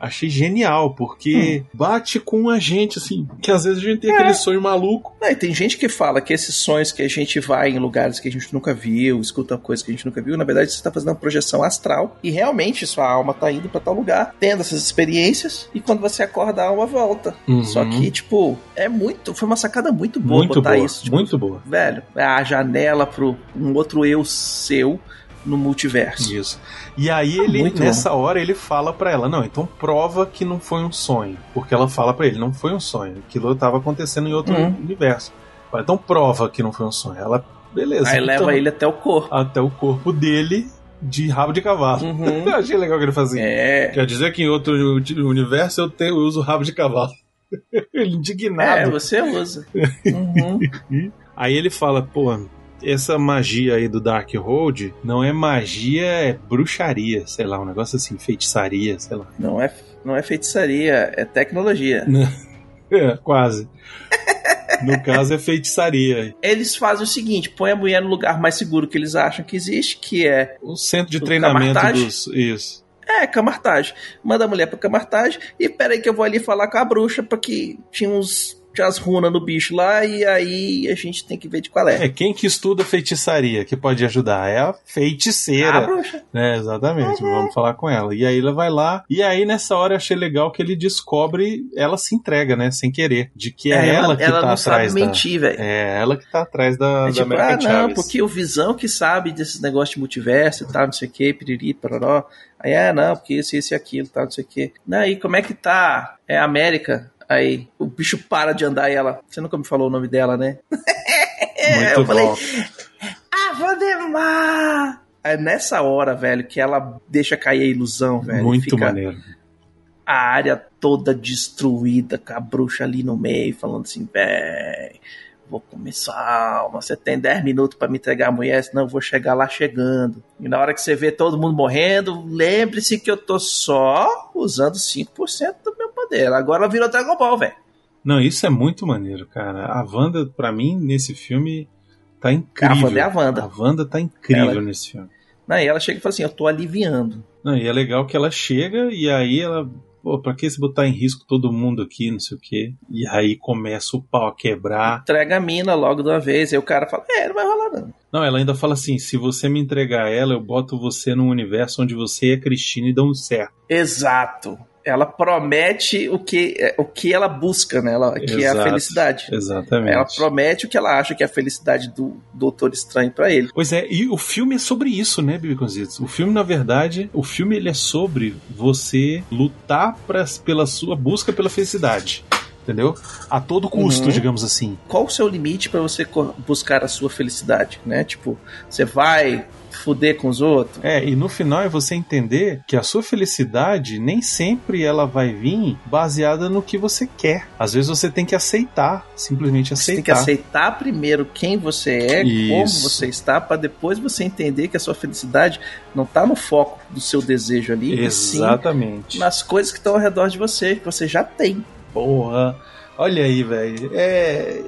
achei genial, porque hum. bate com a gente, assim. Que às vezes a gente tem é. aquele sonho maluco. É, e tem gente que fala que esses sonhos que a gente vai em lugares que a gente nunca viu, escuta coisas que a gente nunca viu, na verdade você tá fazendo uma projeção astral e realmente sua alma tá indo pra tal lugar, tendo essas experiências, e quando você acorda, a alma volta. Uhum. Só que, tipo, é muito... Foi uma sacada muito boa muito botar boa, isso. Tipo, muito boa. Velho, é a janela pro um outro eu seu no multiverso. Isso. E aí ah, ele, nessa bom. hora, ele fala pra ela, não, então prova que não foi um sonho. Porque ela fala pra ele, não foi um sonho. Aquilo estava acontecendo em outro hum. universo. Então prova que não foi um sonho. Ela, beleza. Aí então, leva ele até o corpo. Até o corpo dele, de rabo de cavalo. Uhum. Eu achei legal que ele fazia. É. Quer dizer que em outro universo eu, tenho, eu uso rabo de cavalo. Indignado. É, você usa. Uhum. Aí ele fala, pô... Essa magia aí do Darkhold não é magia, é bruxaria, sei lá, um negócio assim, feitiçaria, sei lá. Não é, não é feitiçaria, é tecnologia. É, quase. No caso é feitiçaria. Eles fazem o seguinte, põem a mulher no lugar mais seguro que eles acham que existe, que é... O centro de treinamento dos... Isso. É, Kamar-Taj. Manda a mulher pra Kamar-Taj e peraí que eu vou ali falar com a bruxa pra que tinha uns... as runas no bicho lá, e aí a gente tem que ver de qual é. É, quem que estuda feitiçaria que pode ajudar é a feiticeira. Ah, bruxa. É, exatamente, uhum. Vamos falar com ela. E aí ela vai lá, e aí nessa hora eu achei legal que ele descobre, ela se entrega, né, sem querer, de que é, é ela, ela que ela tá atrás da... Ela não sabe mentir, velho. É, ela que tá atrás da, é, tipo, da America Chavez. Ah, não, porque o Visão que sabe desses negócios de multiverso e tal, não sei o que, piriri, paroró. Aí, ah, não, porque isso, isso e aquilo, tal, não sei o que. Não, e como é que tá é a América... Aí o bicho para de andar e ela... Você nunca me falou o nome dela, né? Muito eu falei... Bom. Ah, Vandemar! É nessa hora, velho, que ela deixa cair a ilusão, velho. Muito fica maneiro. A área toda destruída, com a bruxa ali no meio, falando assim, velho... Vou começar, você tem dez minutos pra me entregar a mulher, senão eu vou chegar lá chegando. E na hora que você vê todo mundo morrendo, lembre-se que eu tô só usando cinco por cento do meu poder. Agora ela virou Dragon Ball, velho. Não, isso é muito maneiro, cara. A Wanda, pra mim, nesse filme, tá incrível. A Wanda é a Wanda. A Wanda tá incrível ela... nesse filme. Não, e ela chega e fala assim, eu tô aliviando. Não, e é legal que ela chega e aí ela... Pô, pra que se botar em risco todo mundo aqui, não sei o quê? E aí começa o pau a quebrar. Entrega a mina logo de uma vez. Aí o cara fala, é, não vai rolar não. Não, ela ainda fala assim, se você me entregar ela, eu boto você num universo onde você e a Christine dão certo. Exato. Ela promete o que, o que ela busca, né? Ela, que Exato, é a felicidade. Exatamente. Ela promete o que ela acha que é a felicidade do Doutor Estranho pra ele. Pois é, e o filme é sobre isso, né, Begonzitos? O filme, na verdade, o filme ele é sobre você lutar pra, pela sua busca pela felicidade. Entendeu? A todo custo, uhum. digamos assim. Qual o seu limite pra você buscar a sua felicidade, né? Tipo, você vai... fuder com os outros. É, e no final é você entender que a sua felicidade nem sempre ela vai vir baseada no que você quer. Às vezes você tem que aceitar, simplesmente aceitar. Você tem que aceitar primeiro quem você é, Isso. como você está, para depois você entender que a sua felicidade não está no foco do seu desejo ali, exatamente, e sim nas coisas que estão ao redor de você, que você já tem. Porra! Olha aí, velho. É...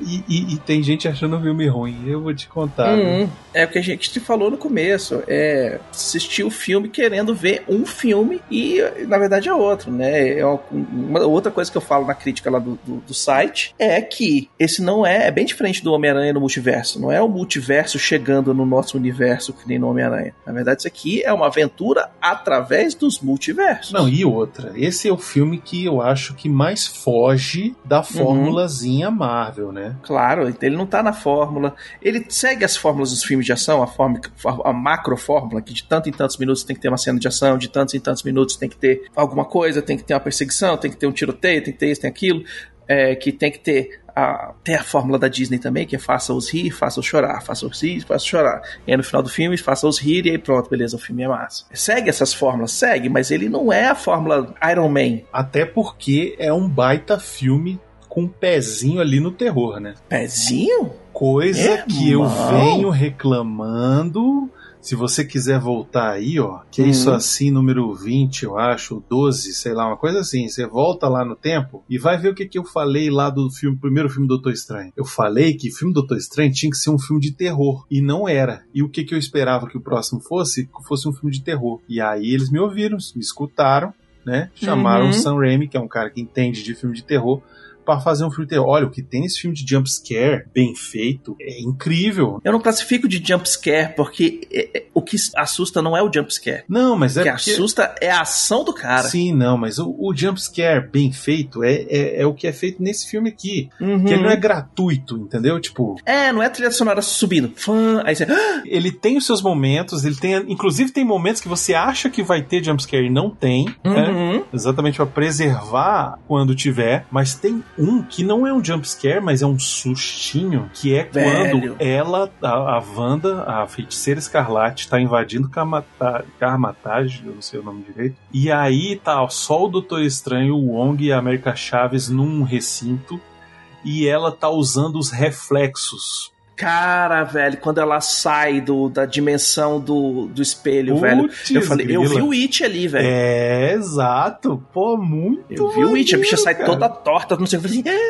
E, e, e tem gente achando o filme ruim. Eu vou te contar. Hum, é o que a gente te falou no começo. É assistir o filme querendo ver um filme e, na verdade, é outro, né? É uma, uma outra coisa que eu falo na crítica lá do, do, do site é que esse não é... É bem diferente do Homem-Aranha no multiverso. Não é o multiverso chegando no nosso universo que nem no Homem-Aranha. Na verdade, isso aqui é uma aventura através dos multiversos. Não, e outra. Esse é o filme que eu acho que mais foge da formulazinha uhum. Marvel, né? Claro, ele não tá na fórmula. Ele segue as fórmulas dos filmes de ação, a, forma, a macro fórmula, que de tanto em tantos minutos tem que ter uma cena de ação, de tantos em tantos minutos tem que ter alguma coisa, tem que ter uma perseguição, tem que ter um tiroteio, tem que ter isso, tem aquilo, é, que tem que ter a, ter a fórmula da Disney também, que é faça-os rir, faça-os chorar, faça-os rir, faça-os chorar. E aí no final do filme, faça-os rir e aí pronto, beleza, o filme é massa. Segue essas fórmulas, segue, mas ele não é a fórmula Iron Man. Até porque é um baita filme com um pezinho ali no terror, né? Pezinho? Coisa Irmão. que eu venho reclamando... Se você quiser voltar aí, ó, que é isso hum. assim, número vinte, eu acho, doze, sei lá, uma coisa assim. Você volta lá no tempo e vai ver o que, que eu falei lá do filme, primeiro filme Doutor Estranho. Eu falei que o filme Doutor Estranho tinha que ser um filme de terror, e não era. E o que, que eu esperava que o próximo fosse, que fosse um filme de terror. E aí eles me ouviram, me escutaram, né? Chamaram uhum. o Sam Raimi, que é um cara que entende de filme de terror, para fazer um filme de terror. Olha, o que tem nesse filme de jumpscare bem feito é incrível. Eu não classifico de jumpscare porque é, é, o que assusta não é o jumpscare. Não, mas é porque... O que assusta é a ação do cara. Sim, não, mas o, o jumpscare bem feito é, é, é o que é feito nesse filme aqui. Uhum. Que ele não é gratuito, entendeu? Tipo... É, não é trilha sonora subindo. Fã, aí você... Ele tem os seus momentos, ele tem... Inclusive tem momentos que você acha que vai ter jumpscare e não tem. Uhum. Né? Exatamente para preservar quando tiver, mas tem um que não é um jumpscare, mas é um sustinho, que é Velho. quando ela, a, a Wanda, a Feiticeira Escarlate, tá invadindo Kamar-Taj, eu não sei o nome direito, e aí tá só o Doutor Estranho, o Wong e a America Chavez num recinto, e ela tá usando os reflexos. Cara, velho, quando ela sai do, da dimensão do, do espelho, Puts, velho. Eu falei, grila. eu vi o It ali, velho. É, exato. Pô, muito. Eu vi o It, a bicha sai cara. toda torta, não sei o que. Eu falei,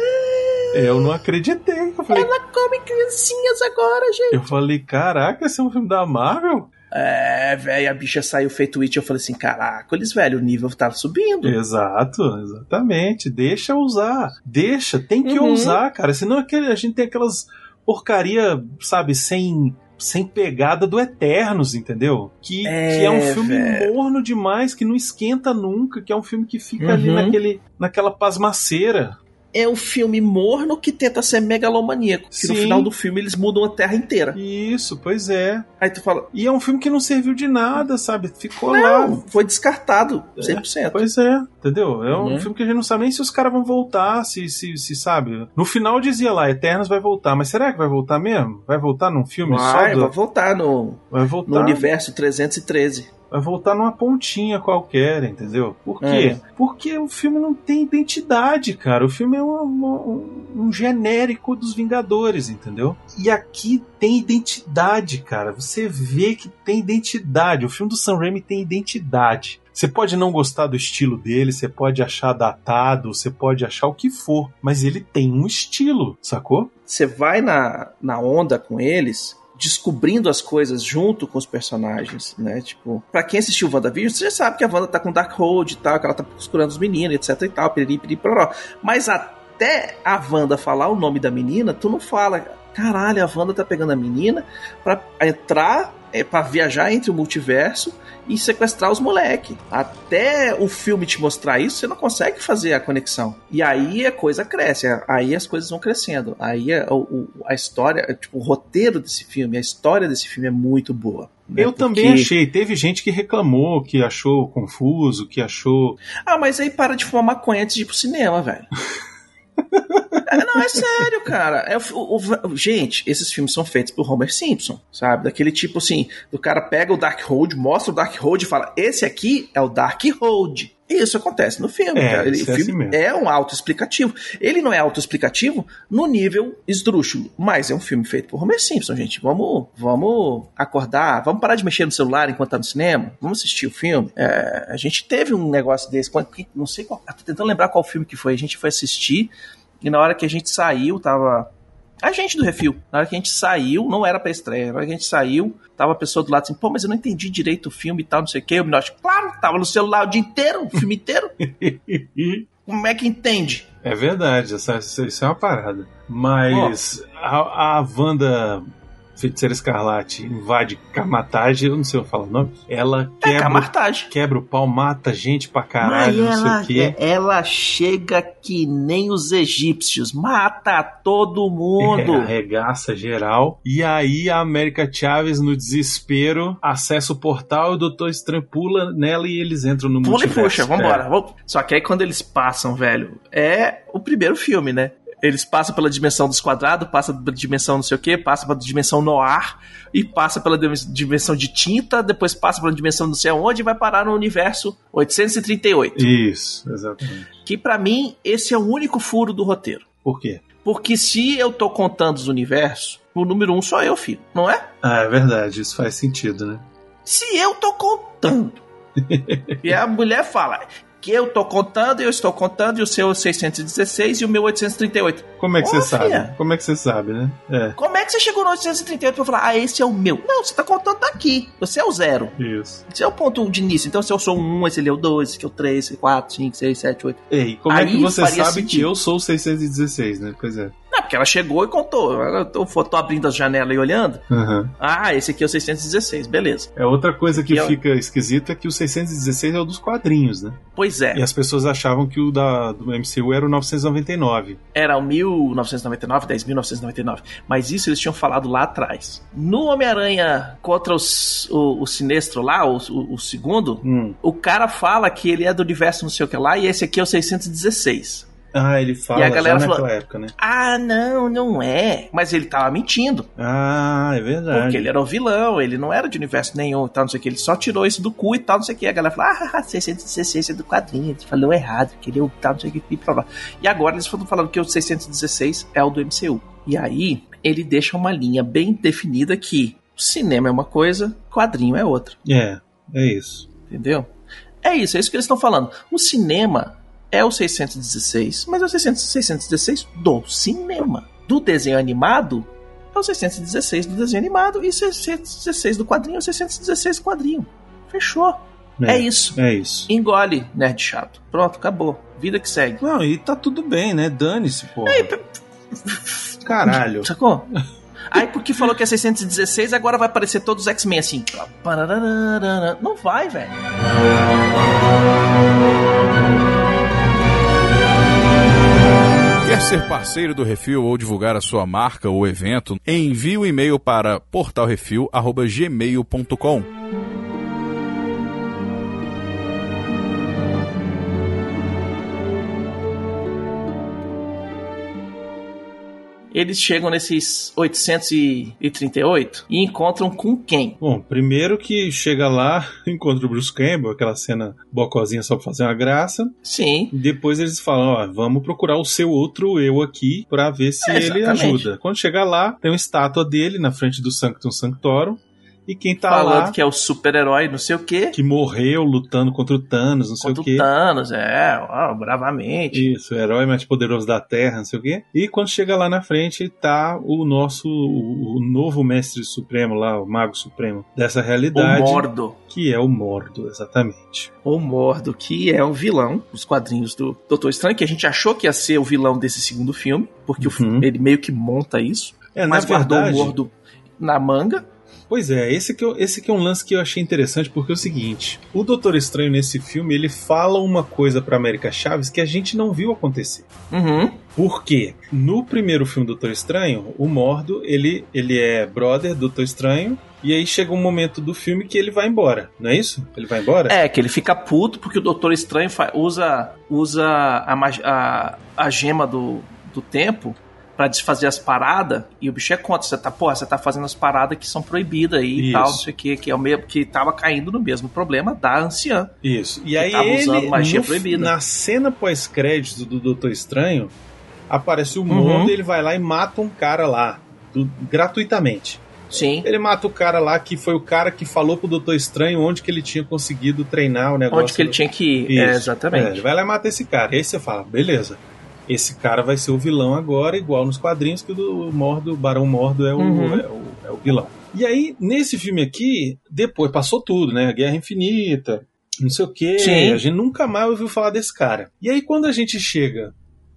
é, eu não acreditei. Eu falei, ela come criancinhas agora, gente. Eu falei, caraca, esse é um filme da Marvel? É, velho, a bicha saiu feito It. Eu falei assim, caraca, eles, velho, o nível tá subindo. Exato, exatamente. Deixa usar. Deixa, tem que uhum. usar, cara. Senão a gente tem aquelas porcaria, sabe, sem... sem pegada do Eternos, entendeu? Que é, que é um filme véio. morno demais, que não esquenta nunca, que é um filme que fica uhum. ali naquele, naquela pasmaceira. É um filme morno que tenta ser megalomaníaco, que Sim. no final do filme eles mudam a Terra inteira. Isso, pois é. Aí tu fala... E é um filme que não serviu de nada, sabe? Ficou não, lá... foi descartado, cem por cento. É, pois é, entendeu? É um uhum. filme que a gente não sabe nem se os caras vão voltar, se, se, se sabe... No final dizia lá, Eternos vai voltar, mas será que vai voltar mesmo? Vai voltar num filme vai, só? Vai, do... vai voltar no... Vai voltar... No universo trezentos e treze. Vai voltar numa pontinha qualquer, entendeu? Por quê? É. Porque o filme não tem identidade, cara. O filme é um, um, um genérico dos Vingadores, entendeu? E aqui tem identidade, cara. Você vê que tem identidade. O filme do Sam Raimi tem identidade. Você pode não gostar do estilo dele, você pode achar datado, você pode achar o que for, mas ele tem um estilo, sacou? Você vai na, na onda com eles... descobrindo as coisas junto com os personagens, né? Tipo, pra quem assistiu o WandaVision, você já sabe que a Wanda tá com Darkhold e tal, que ela tá procurando os meninos, etc e tal, piriri, piriri, piroró. Mas até a Wanda falar o nome da menina, tu não fala, caralho, a Wanda tá pegando a menina pra entrar, é, pra viajar entre o multiverso e sequestrar os moleque. Até o filme te mostrar isso, você não consegue fazer a conexão. E aí a coisa cresce, aí as coisas vão crescendo. Aí a, a, a história, tipo, o roteiro desse filme, a história desse filme é muito boa. Né? Eu Porque... também achei. Teve gente que reclamou, que achou confuso, que achou... Ah, mas aí para de fumar maconha antes de ir pro cinema, velho. Não, é sério, cara. É, o, o, gente, esses filmes são feitos por Homer Simpson, sabe? Daquele tipo assim, do cara pega o Darkhold, mostra o Darkhold e fala, esse aqui é o Darkhold. E isso acontece no filme, é, cara. Ele, o é filme assim é um autoexplicativo. Ele não é autoexplicativo no nível esdrúxulo, mas é um filme feito por Homer Simpson, gente. Vamos, vamos acordar, vamos parar de mexer no celular enquanto tá no cinema, vamos assistir o filme. É, a gente teve um negócio desse, não sei qual, tô tentando lembrar qual filme que foi, a gente foi assistir e na hora que a gente saiu, tava... A gente do Refil. Na hora que a gente saiu, não era pra estreia. Na hora que a gente saiu, tava a pessoa do lado assim, pô, mas eu não entendi direito o filme e tal, não sei o quê. Eu me acho, claro, tava no celular o dia inteiro, o filme inteiro. Como é que entende? É verdade, essa, isso é uma parada. Mas oh. a, a Wanda... Feiticeira Escarlate invade Kamar-Taj, eu não sei falar o nome, ela quebra, é, quebra o pau, mata gente pra caralho, mas não ela, sei o quê. Ela chega que nem os egípcios, mata todo mundo. É, arregaça geral. E aí a America Chavez, no desespero, acessa o portal, o Doutor Estranho pula nela e eles entram no multiverso. Pula e puxa, vambora. É. Só que aí quando eles passam, velho, é o primeiro filme, né? Eles passam pela dimensão dos quadrados, passam pela dimensão não sei o que, passam pela dimensão noir, e passa pela dimensão de tinta, depois passa pela dimensão não sei aonde e vai parar no universo oitocentos e trinta e oito. Isso, exatamente. Que pra mim, esse é o único furo do roteiro. Por quê? Porque se eu tô contando os universos, o número um sou eu, filho, não é? Ah, é verdade, isso faz sentido, né? Se eu tô contando. E a mulher fala... que eu tô contando, eu estou contando, e o seu seiscentos e dezesseis e o meu oitocentos e trinta e oito. Como é que você sabe? Como é que você sabe, né? É. Como é que você chegou no oitocentos e trinta e oito pra falar, ah, esse é o meu? Não, você tá contando daqui. Você é o zero. Isso. Você é o ponto de início. Então, se eu sou um, esse ele é o dois, esse é o três, esse é o quatro, cinco, seis, sete, oito. Ei, como aí é que você sabe sentido. Que eu sou o seiscentos e dezesseis, né? Pois é. Não, porque ela chegou e contou. Eu tô abrindo as janelas e olhando. Uhum. Ah, esse aqui é o seiscentos e dezesseis, beleza. É outra coisa que é... fica esquisita é que o seiscentos e dezesseis é o dos quadrinhos, né? Pois é. E as pessoas achavam que o da, do M C U era o novecentos e noventa e nove. Era o mil novecentos e noventa e nove, dez mil novecentos e noventa e nove. Mas isso eles tinham falado lá atrás. No Homem-Aranha contra os, o, o Sinestro lá, o, o, o segundo, hum. o cara fala que ele é do universo não sei o que lá e esse aqui é o seiscentos e dezesseis. Ah, ele fala já naquela falou, época, né? Ah, não, não é. Mas ele tava mentindo. Ah, é verdade. Porque ele era o vilão, ele não era de universo nenhum e tal, não sei o que. Ele só tirou isso do cu e tal, não sei o que. A galera falou, ah, seiscentos e dezesseis é do quadrinho. Ele falou errado, que ele é o tal, não sei o que. E, blá, blá. E agora eles estão falando que o seiscentos e dezesseis é o do M C U. E aí, ele deixa uma linha bem definida que cinema é uma coisa, quadrinho é outra. É, é isso. Entendeu? É isso, é isso que eles estão falando. O cinema... é o seiscentos e dezesseis, mas é o seiscentos e dezesseis do cinema. Do desenho animado, é o seiscentos e dezesseis do desenho animado e seiscentos e dezesseis do quadrinho, seiscentos e dezesseis do quadrinho. Fechou. É, é isso. É isso. Engole, nerd chato. Pronto, acabou. Vida que segue. Não, e tá tudo bem, né? Dane-se, porra. Aí, p... Caralho. Sacou? Aí porque falou que é seiscentos e dezesseis, agora vai aparecer todos os X-Men assim. Não vai, velho. Quer ser parceiro do Refil ou divulgar a sua marca ou evento? Envie um e-mail para portal refil arroba gmail ponto com. Eles chegam nesses oitocentos e trinta e oito e encontram com quem? Bom, primeiro que chega lá, encontra o Bruce Campbell, aquela cena bocozinha só pra fazer uma graça. Sim. Depois eles falam, ó, vamos procurar o seu outro eu aqui pra ver se é, ele ajuda. Quando chegar lá, tem uma estátua dele na frente do Sanctum Sanctorum. E quem tá falando lá... Falando que é o super-herói, não sei o quê. Que morreu lutando contra o Thanos, não sei o quê. Contra o Thanos, é, ó, bravamente. Isso, o herói mais poderoso da Terra, não sei o quê. E quando chega lá na frente, tá o nosso, o, o novo mestre supremo lá, o mago supremo dessa realidade. O Mordo. Que é o Mordo, exatamente. O Mordo, que é um vilão, os quadrinhos do Doutor Estranho, que a gente achou que ia ser o vilão desse segundo filme, porque uhum. o, ele meio que monta isso, é, mas guardou verdade, o Mordo na manga. Pois é, esse que, eu, esse que é um lance que eu achei interessante, porque é o seguinte, o Doutor Estranho nesse filme, ele fala uma coisa pra America Chavez que a gente não viu acontecer. Uhum. Por quê? No primeiro filme do Doutor Estranho, o Mordo, ele, ele é brother do Doutor Estranho, e aí chega um momento do filme que ele vai embora, não é isso? Ele vai embora? É, que ele fica puto porque o Doutor Estranho usa, usa a, a, a gema do, do tempo... pra desfazer as paradas, e o bicho é contra, você tá, porra, você tá fazendo as paradas que são proibidas aí isso. E tal, não sei o que, que é o meio que tava caindo no mesmo problema da anciã. Isso, e aí tava usando ele, magia no, proibida. Na cena pós-crédito do Doutor Estranho, aparece o Mordo uhum. e ele vai lá e mata um cara lá, do, gratuitamente. Sim. Ele mata o cara lá, que foi o cara que falou pro Doutor Estranho onde que ele tinha conseguido treinar o negócio. Onde que ele do... tinha que ir, é, exatamente. É, ele vai lá e mata esse cara, e aí você fala, beleza. Esse cara vai ser o vilão agora, igual nos quadrinhos, que o Mordo, o Barão Mordo é o, uhum. é, o, é o vilão. E aí, nesse filme aqui, depois passou tudo, né? Guerra Infinita, não sei o quê. Sim. A gente nunca mais ouviu falar desse cara. E aí, quando a gente chega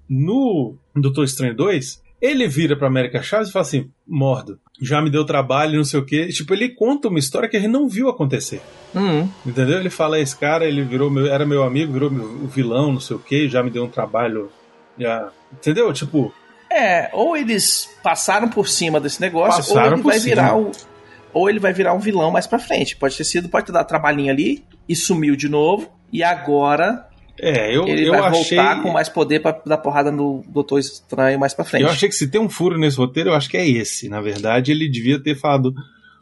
no Doutor Estranho dois, ele vira pra America Chavez e fala assim, Mordo, já me deu trabalho, não sei o quê. Tipo, ele conta uma história que a gente não viu acontecer. Uhum. Entendeu? Ele fala, esse cara, ele virou meu, era meu amigo, virou meu vilão, não sei o quê, já me deu um trabalho... Yeah. Entendeu? Tipo... É, ou eles passaram por cima desse negócio, ou ele vai virar o, ou ele vai virar um vilão mais pra frente. Pode ter sido, pode ter dado trabalhinho ali e sumiu de novo, e agora é, eu, ele eu vai achei... voltar com mais poder pra dar porrada no Doutor Estranho mais pra frente. Eu achei que se tem um furo nesse roteiro, eu acho que é esse. Na verdade, ele devia ter falado...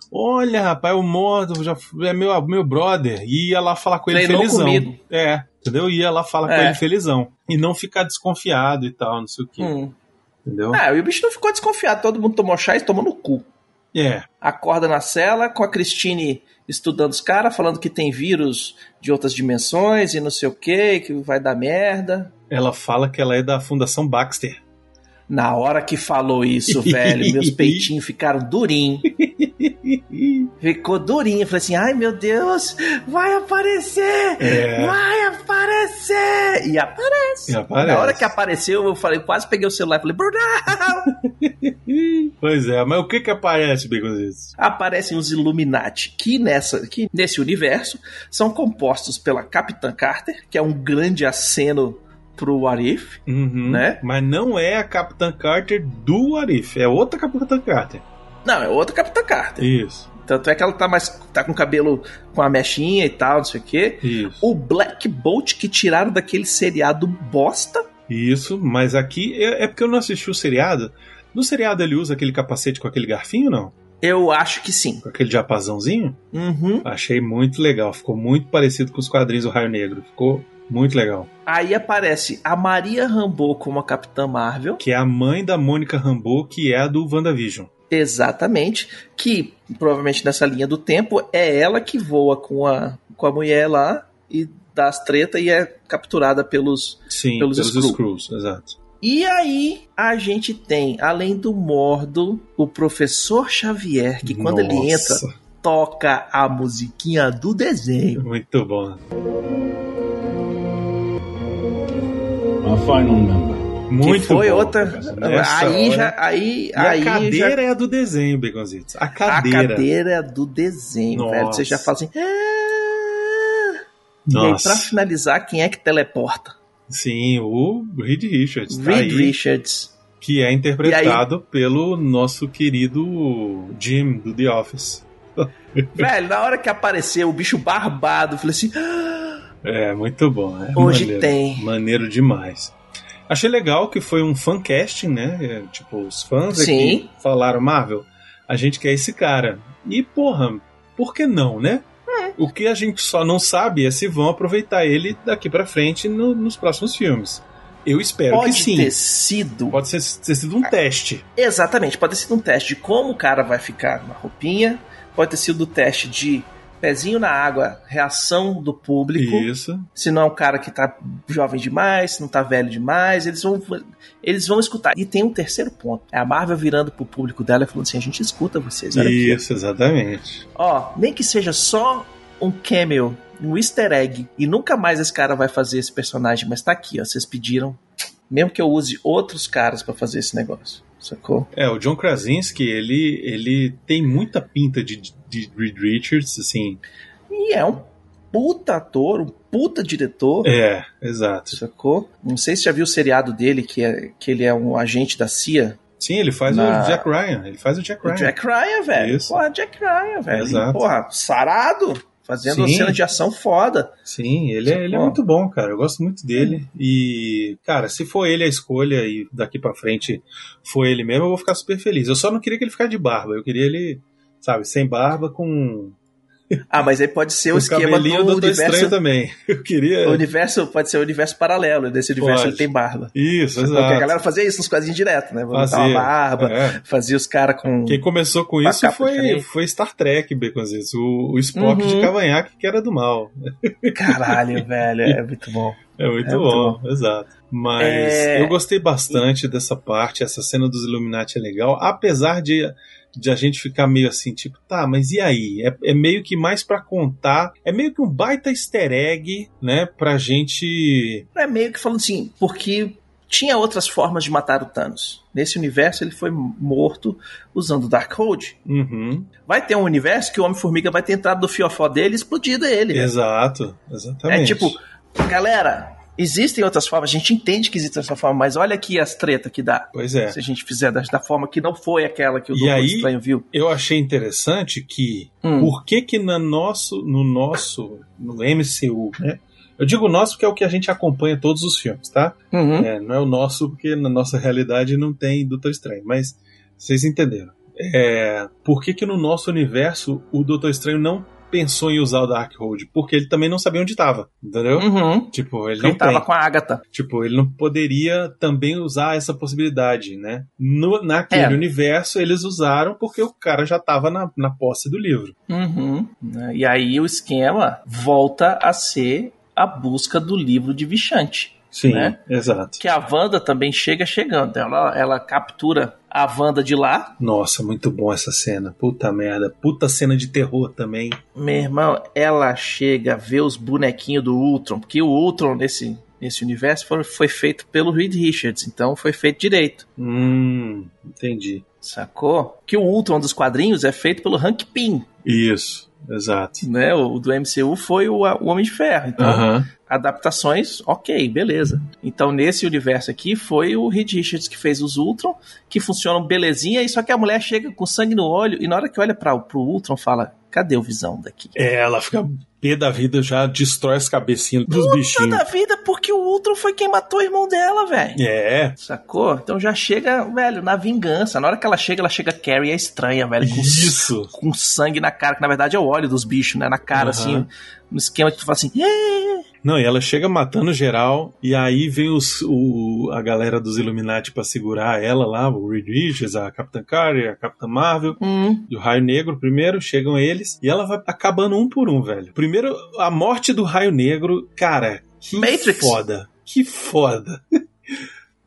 Olha, rapaz, o Mordo já é meu, meu brother. E ia lá falar com ele Treinou felizão. Comigo. É, entendeu? Ia lá falar é. com ele felizão. E não ficar desconfiado e tal, não sei o quê. Hum. Entendeu? Ah, e o bicho não ficou desconfiado. Todo mundo tomou chá e tomou no cu. É. Acorda na cela com a Christine estudando os caras, falando que tem vírus de outras dimensões e não sei o quê, que vai dar merda. Ela fala que ela é da Fundação Baxter. Na hora que falou isso, velho, meus peitinhos ficaram durinhos. Ficou durinho. Eu falei assim, ai meu Deus, vai aparecer! É. Vai aparecer! E aparece. e aparece. Na hora que apareceu, eu falei, quase peguei o celular e falei, Brunão! Pois é, mas o que que aparece, Begonzitos? Aparecem os Illuminati, que, nessa, que nesse universo são compostos pela Capitã Carter, que é um grande aceno pro What If, uhum, né? Mas não é a Capitã Carter do What If, é outra Capitã Carter. Não, é outra Capitã Carter. Isso. Tanto é que ela tá mais tá com o cabelo com a mechinha e tal, não sei o quê. Isso. O Black Bolt que tiraram daquele seriado bosta. Isso, mas aqui é, é porque eu não assisti o seriado. No seriado ele usa aquele capacete com aquele garfinho, não? Eu acho que sim. Com aquele japazãozinho? Uhum. Achei muito legal, ficou muito parecido com os quadrinhos do Raio Negro, ficou... Muito legal. Aí aparece a Maria Rambeau como a Capitã Marvel. Que é a mãe da Mônica Rambeau, que é a do WandaVision. Exatamente. Que, provavelmente nessa linha do tempo, é ela que voa com a, com a mulher lá e dá as tretas e é capturada pelos Sim, pelos, pelos Skrulls. Exato. E aí a gente tem, além do Mordo, o Professor Xavier, que quando Nossa. ele entra, toca a musiquinha do desenho. Muito bom. A final number. Muito que foi bom, outra. Aí hora. já. Aí, e aí a cadeira já... é a do desenho, Begonzitos. A cadeira. A cadeira é a do desenho, Nossa. velho. Você já fala assim. Ah! E aí, pra finalizar, quem é que teleporta? Sim, o Reed Richards. Tá Reed aí, Richards. Que é interpretado pelo nosso querido Jim, do The Office. Velho, na hora que apareceu o bicho barbado, eu falei assim. Ah! É, muito bom, né? Hoje maneiro, tem. Maneiro demais. Achei legal que foi um fancasting, né? Tipo, os fãs aqui falaram, Marvel, a gente quer esse cara. E, porra, por que não, né? É. O que a gente só não sabe é se vão aproveitar ele daqui pra frente no, nos próximos filmes. Eu espero pode que sim. Pode ter sido... Pode ter, ter sido um ah, teste. Exatamente, pode ter sido um teste de como o cara vai ficar na roupinha, pode ter sido o teste de... Pezinho na água, reação do público. Isso. Se não é um cara que tá jovem demais, se não tá velho demais, eles vão, eles vão escutar. E tem um terceiro ponto. É a Marvel virando pro público dela e falando assim, a gente escuta vocês. Olha Isso, aqui. Exatamente. Ó, nem que seja só um cameo, um easter egg, e nunca mais esse cara vai fazer esse personagem, mas tá aqui, ó, vocês pediram. Mesmo que eu use outros caras pra fazer esse negócio. Sacou? É, o John Krasinski, ele, ele tem muita pinta de, de Reed Richards, assim. E é um puta ator, um puta diretor. É, exato. Sacou? Não sei se já viu o seriado dele, que, é, que ele é um agente da C I A. Sim, ele faz na... o Jack Ryan. Ele faz o Jack Ryan. O Jack Ryan, velho. Isso. Porra, Jack Ryan, velho. Exato. E, porra, sarado. Fazendo uma cena de ação foda. Sim, ele é, ele é muito bom, cara. Eu gosto muito dele. E, cara, se for ele a escolha e daqui pra frente for ele mesmo, eu vou ficar super feliz. Eu só não queria que ele ficasse de barba. Eu queria ele, sabe, sem barba, com... Ah, mas aí pode ser o esquema do Doutor Estranho também. Eu queria... O universo pode ser o universo paralelo. Nesse universo pode. Ele tem barba. Isso, exato. Porque a galera fazia isso nos quadrinhos direto, né? Fazia uma barba, é. fazia os caras com... Quem começou com isso foi, foi Star Trek, Beconzitos. O, o Spock uhum. de cavanhaque, que era do mal. Caralho, velho. É muito bom. É muito, é muito bom, bom, exato. Mas é... eu gostei bastante dessa parte. Essa cena dos Illuminati é legal. Apesar de... de a gente ficar meio assim, tipo, tá, mas e aí? É, é meio que mais pra contar, é meio que um baita easter egg, né, pra gente... É meio que falando assim, porque tinha outras formas de matar o Thanos. Nesse universo ele foi morto usando o Darkhold. Uhum. Vai ter um universo que o Homem-Formiga vai ter entrado no fiofó dele e explodido ele. Exato, exatamente. É tipo, galera... Existem outras formas, a gente entende que existe essa forma, mas olha aqui as tretas que dá. Pois é. Se a gente fizer da, da forma que não foi aquela que o Doutor Estranho viu. Eu achei interessante que, hum. por que que no nosso, no nosso, no M C U, né? Eu digo nosso porque é o que a gente acompanha todos os filmes, tá? Uhum. É, não é o nosso porque na nossa realidade não tem Doutor Estranho, mas vocês entenderam. É, por que que no nosso universo o Doutor Estranho não pensou em usar o Darkhold, porque ele também não sabia onde estava, entendeu? Uhum. Tipo, ele não estava com a Agatha. Tipo, ele não poderia também usar essa possibilidade, né? No, naquele é. universo, eles usaram porque o cara já estava na, na posse do livro. Uhum. E aí o esquema volta a ser a busca do livro de Vishanti. Sim, né? Exato. Que a Wanda também chega chegando. Ela, ela captura a Wanda de lá. Nossa, muito bom essa cena. Puta merda. Puta cena de terror também. Meu irmão, ela chega a ver os bonequinhos do Ultron. Porque o Ultron nesse, nesse universo foi, foi feito pelo Reed Richards. Então foi feito direito. Hum, entendi. Sacou? Que o Ultron dos quadrinhos é feito pelo Hank Pym. Isso, exato. Né? O do M C U foi o, o Homem de Ferro. Então... Uh-huh. Adaptações, ok, beleza. Então nesse universo aqui foi o Reed Richards que fez os Ultron, que funcionam belezinha, e só que a mulher chega com sangue no olho e na hora que olha pra, pro Ultron fala, cadê o Visão daqui? É, ela fica pé da vida, já destrói as cabecinhas dos Puta bichinhos. Pé da vida, porque o Ultron foi quem matou o irmão dela, velho. É. Sacou? Então já chega, velho, na vingança. Na hora que ela chega, ela chega Carrie é estranha, velho. Com, Isso. Com sangue na cara, que na verdade é o óleo dos bichos, né? Na cara, uhum. assim, no esquema que tu fala assim, yeah! Não, e ela chega matando geral, e aí vem os, o, a galera dos Illuminati pra segurar ela lá, o Reed Richards, a Capitã Carter, a Capitã Marvel, hum. e o Raio Negro primeiro, chegam eles, e ela vai acabando um por um, velho. Primeiro, a morte do Raio Negro, cara, que Matrix. foda, que foda.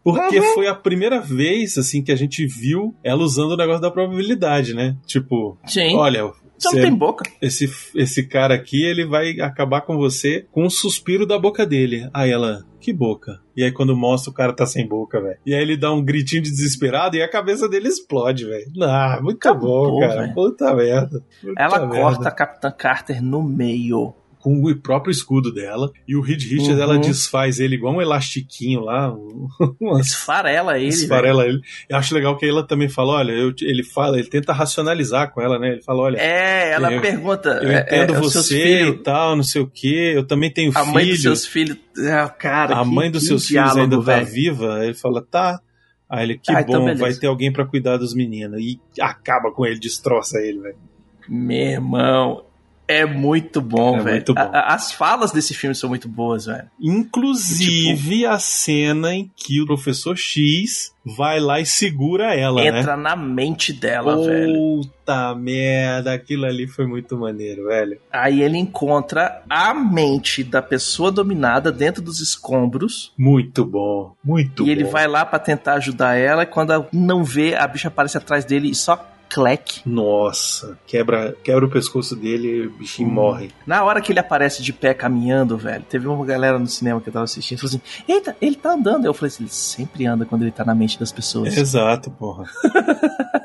Porque uhum. foi a primeira vez, assim, que a gente viu ela usando o negócio da probabilidade, né? Tipo, sim. olha... Você não tem boca. Esse, esse cara aqui, ele vai acabar com você com um suspiro da boca dele. Aí ela, que boca? E aí quando mostra, o cara tá sem boca, velho. E aí ele dá um gritinho de desesperado e a cabeça dele explode, velho. Ah, muito Acabou, bom, cara. Véio. Puta merda. Puta ela merda. Corta a Capitã Carter no meio. Com o próprio escudo dela. E o Reed Richards, uhum. ela desfaz ele igual um elastiquinho lá. Uma... Esfarela ele. Esfarela velho. ele. Eu acho legal que ela também fala, olha, eu, ele fala, ele tenta racionalizar com ela, né? Ele fala, olha... É, ela eu, pergunta... Eu entendo é, é, você e tal, não sei o quê. Eu também tenho filho. A mãe dos seus filhos... Cara, a mãe dos seus filhos ainda tá viva? Ele fala, tá... Aí ele, que bom, vai ter alguém pra cuidar dos meninos. E acaba com ele, destroça ele, velho. Meu irmão... É muito bom, é velho. Muito bom. A, as falas desse filme são muito boas, velho. Inclusive tipo, a cena em que o Professor X vai lá e segura ela, entra né? Entra na mente dela, Puta velho. Puta merda, aquilo ali foi muito maneiro, velho. Aí ele encontra a mente da pessoa dominada dentro dos escombros. Muito bom, muito e bom. E ele vai lá pra tentar ajudar ela e quando não vê, a bicha aparece atrás dele e só... Cleck. Nossa, quebra, quebra o pescoço dele e o bichinho hum. morre. Na hora que ele aparece de pé caminhando, velho, teve uma galera no cinema que eu tava assistindo, falou assim, eita, ele tá andando. Eu falei assim, ele sempre anda quando ele tá na mente das pessoas. Exato, porra.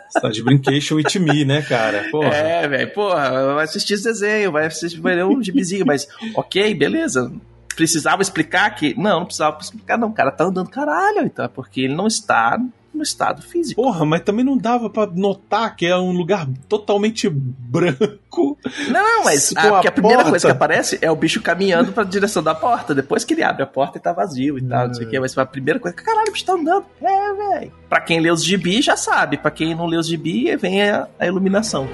Você tá de brincation with me, né, cara? Porra. É, velho, porra, vai assistir esse desenho, vai assistir vai ler um gibizinho, mas ok, beleza. Precisava explicar que... Não, não precisava explicar não, o cara tá andando, caralho, então, porque ele não está... no estado físico. Porra, mas também não dava pra notar que é um lugar totalmente branco. Não, mas a, a, a primeira porta. coisa que aparece é o bicho caminhando pra direção da porta. Depois que ele abre a porta, ele tá vazio e hum. tal, não sei o que. Mas foi a primeira coisa que, caralho, o bicho tá andando. É, velho. Pra quem lê os gibi, já sabe. Pra quem não lê os gibi, vem a, a iluminação.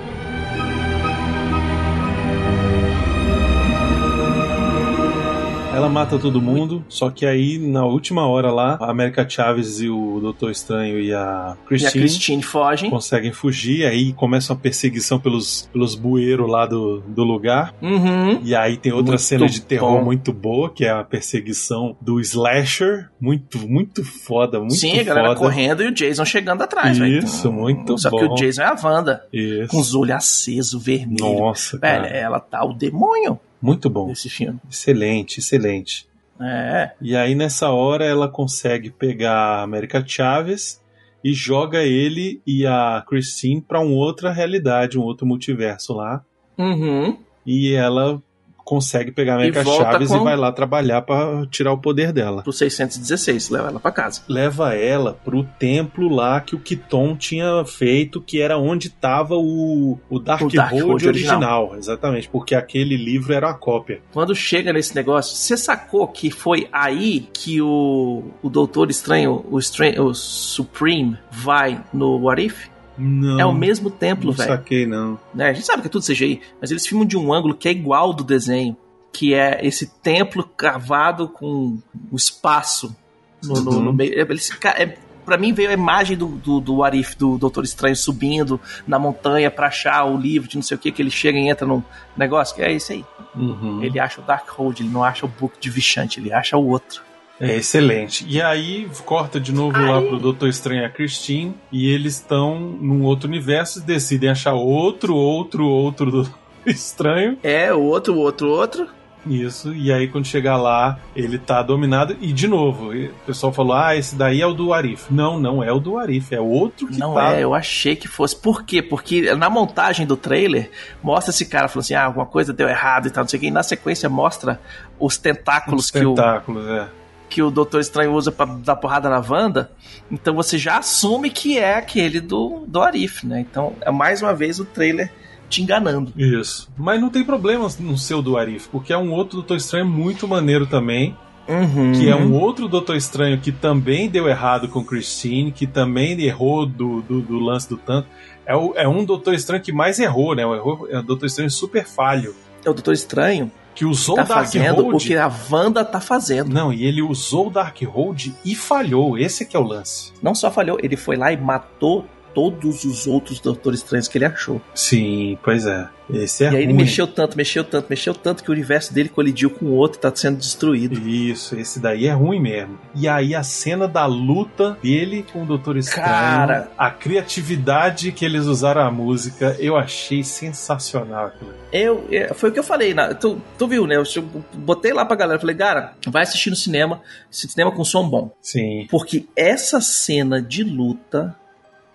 Ela mata todo mundo, só que aí na última hora lá, a America Chavez e o Doutor Estranho e a Christine, e a Christine fogem. Conseguem fugir, aí começa uma perseguição pelos, pelos bueiros lá do, do lugar. Uhum. E aí tem outra muito cena de terror bom. muito boa, que é a perseguição do Slasher. Muito, muito foda, muito Sim, foda. Sim, a galera correndo e o Jason chegando atrás. Isso, véio. muito só bom. Só que o Jason é a Wanda. Isso. Com os olhos acesos, vermelhos. Nossa, velho, cara. Ela tá o demônio. Muito bom. Esse filme. Excelente, excelente. É. E aí nessa hora ela consegue pegar a America Chavez e joga ele e a Christine pra uma outra realidade, um outro multiverso lá. Uhum. E ela consegue pegar a America Chavez com... e vai lá trabalhar pra tirar o poder dela. Pro seiscentos e dezesseis, leva ela pra casa. Leva ela pro templo lá que o Chthon tinha feito, que era onde tava o, o Darkhold Dark original. original. Exatamente, porque aquele livro era uma cópia. Quando chega nesse negócio, você sacou que foi aí que o, o Doutor Estranho, o, Estranho, o Supreme, vai no What If? Não, é o mesmo templo, velho. Não saquei, não. É, a gente sabe que é tudo C G I, mas eles filmam de um ângulo que é igual do desenho, que é esse templo cavado com o espaço no, no, no meio. Eles, é, pra mim veio a imagem do, do, do Arif, do Doutor Estranho subindo na montanha pra achar o livro de não sei o que, que ele chega e entra num negócio, que é isso aí. Uhum. Ele acha o Darkhold, ele não acha o book de Vishanti, ele acha o outro. É excelente. E aí, corta de novo aí. lá pro Doutor Estranho e a Christine, e eles estão num outro universo e decidem achar outro, outro, outro Doutor Estranho. É, outro, outro, outro. Isso, e aí quando chegar lá, ele tá dominado, e de novo, o pessoal falou, ah, esse daí é o do Arif. Não, não é o do Arif, é outro que não tá... Não é, eu achei que fosse. Por quê? Porque na montagem do trailer, mostra esse cara falando assim, ah, alguma coisa deu errado e tal, não sei o que, e na sequência mostra os tentáculos, os tentáculos que o... tentáculos, é. que o Doutor Estranho usa pra dar porrada na Wanda, então você já assume que é aquele do, do Arif, né? Então, é mais uma vez o trailer te enganando. Isso. Mas não tem problema no seu do Arif, porque é um outro Doutor Estranho muito maneiro também, uhum. que é um outro Doutor Estranho que também deu errado com Christine, que também errou do, do, do lance do tanto. É, o, é um Doutor Estranho que mais errou, né? O, é o Doutor Estranho super falho. É o Doutor Estranho... que usou tá o Darkhold. O que a Wanda tá fazendo. Não, e ele usou o Darkhold e falhou. Esse que é o lance. Não só falhou, ele foi lá e matou todos os outros Doutores Estranhos que ele achou. Sim, pois é. Esse é e aí ele ruim. mexeu tanto, mexeu tanto, mexeu tanto que o universo dele colidiu com o outro e tá sendo destruído. Isso, esse daí é ruim mesmo. E aí a cena da luta dele com o Doutor Estranho, cara, a criatividade que eles usaram a música, eu achei sensacional. Eu, eu, foi o que eu falei, na, tu, tu viu, né? Eu, eu botei lá pra galera, falei, cara, vai assistir no cinema, cinema com som bom. Sim. Porque essa cena de luta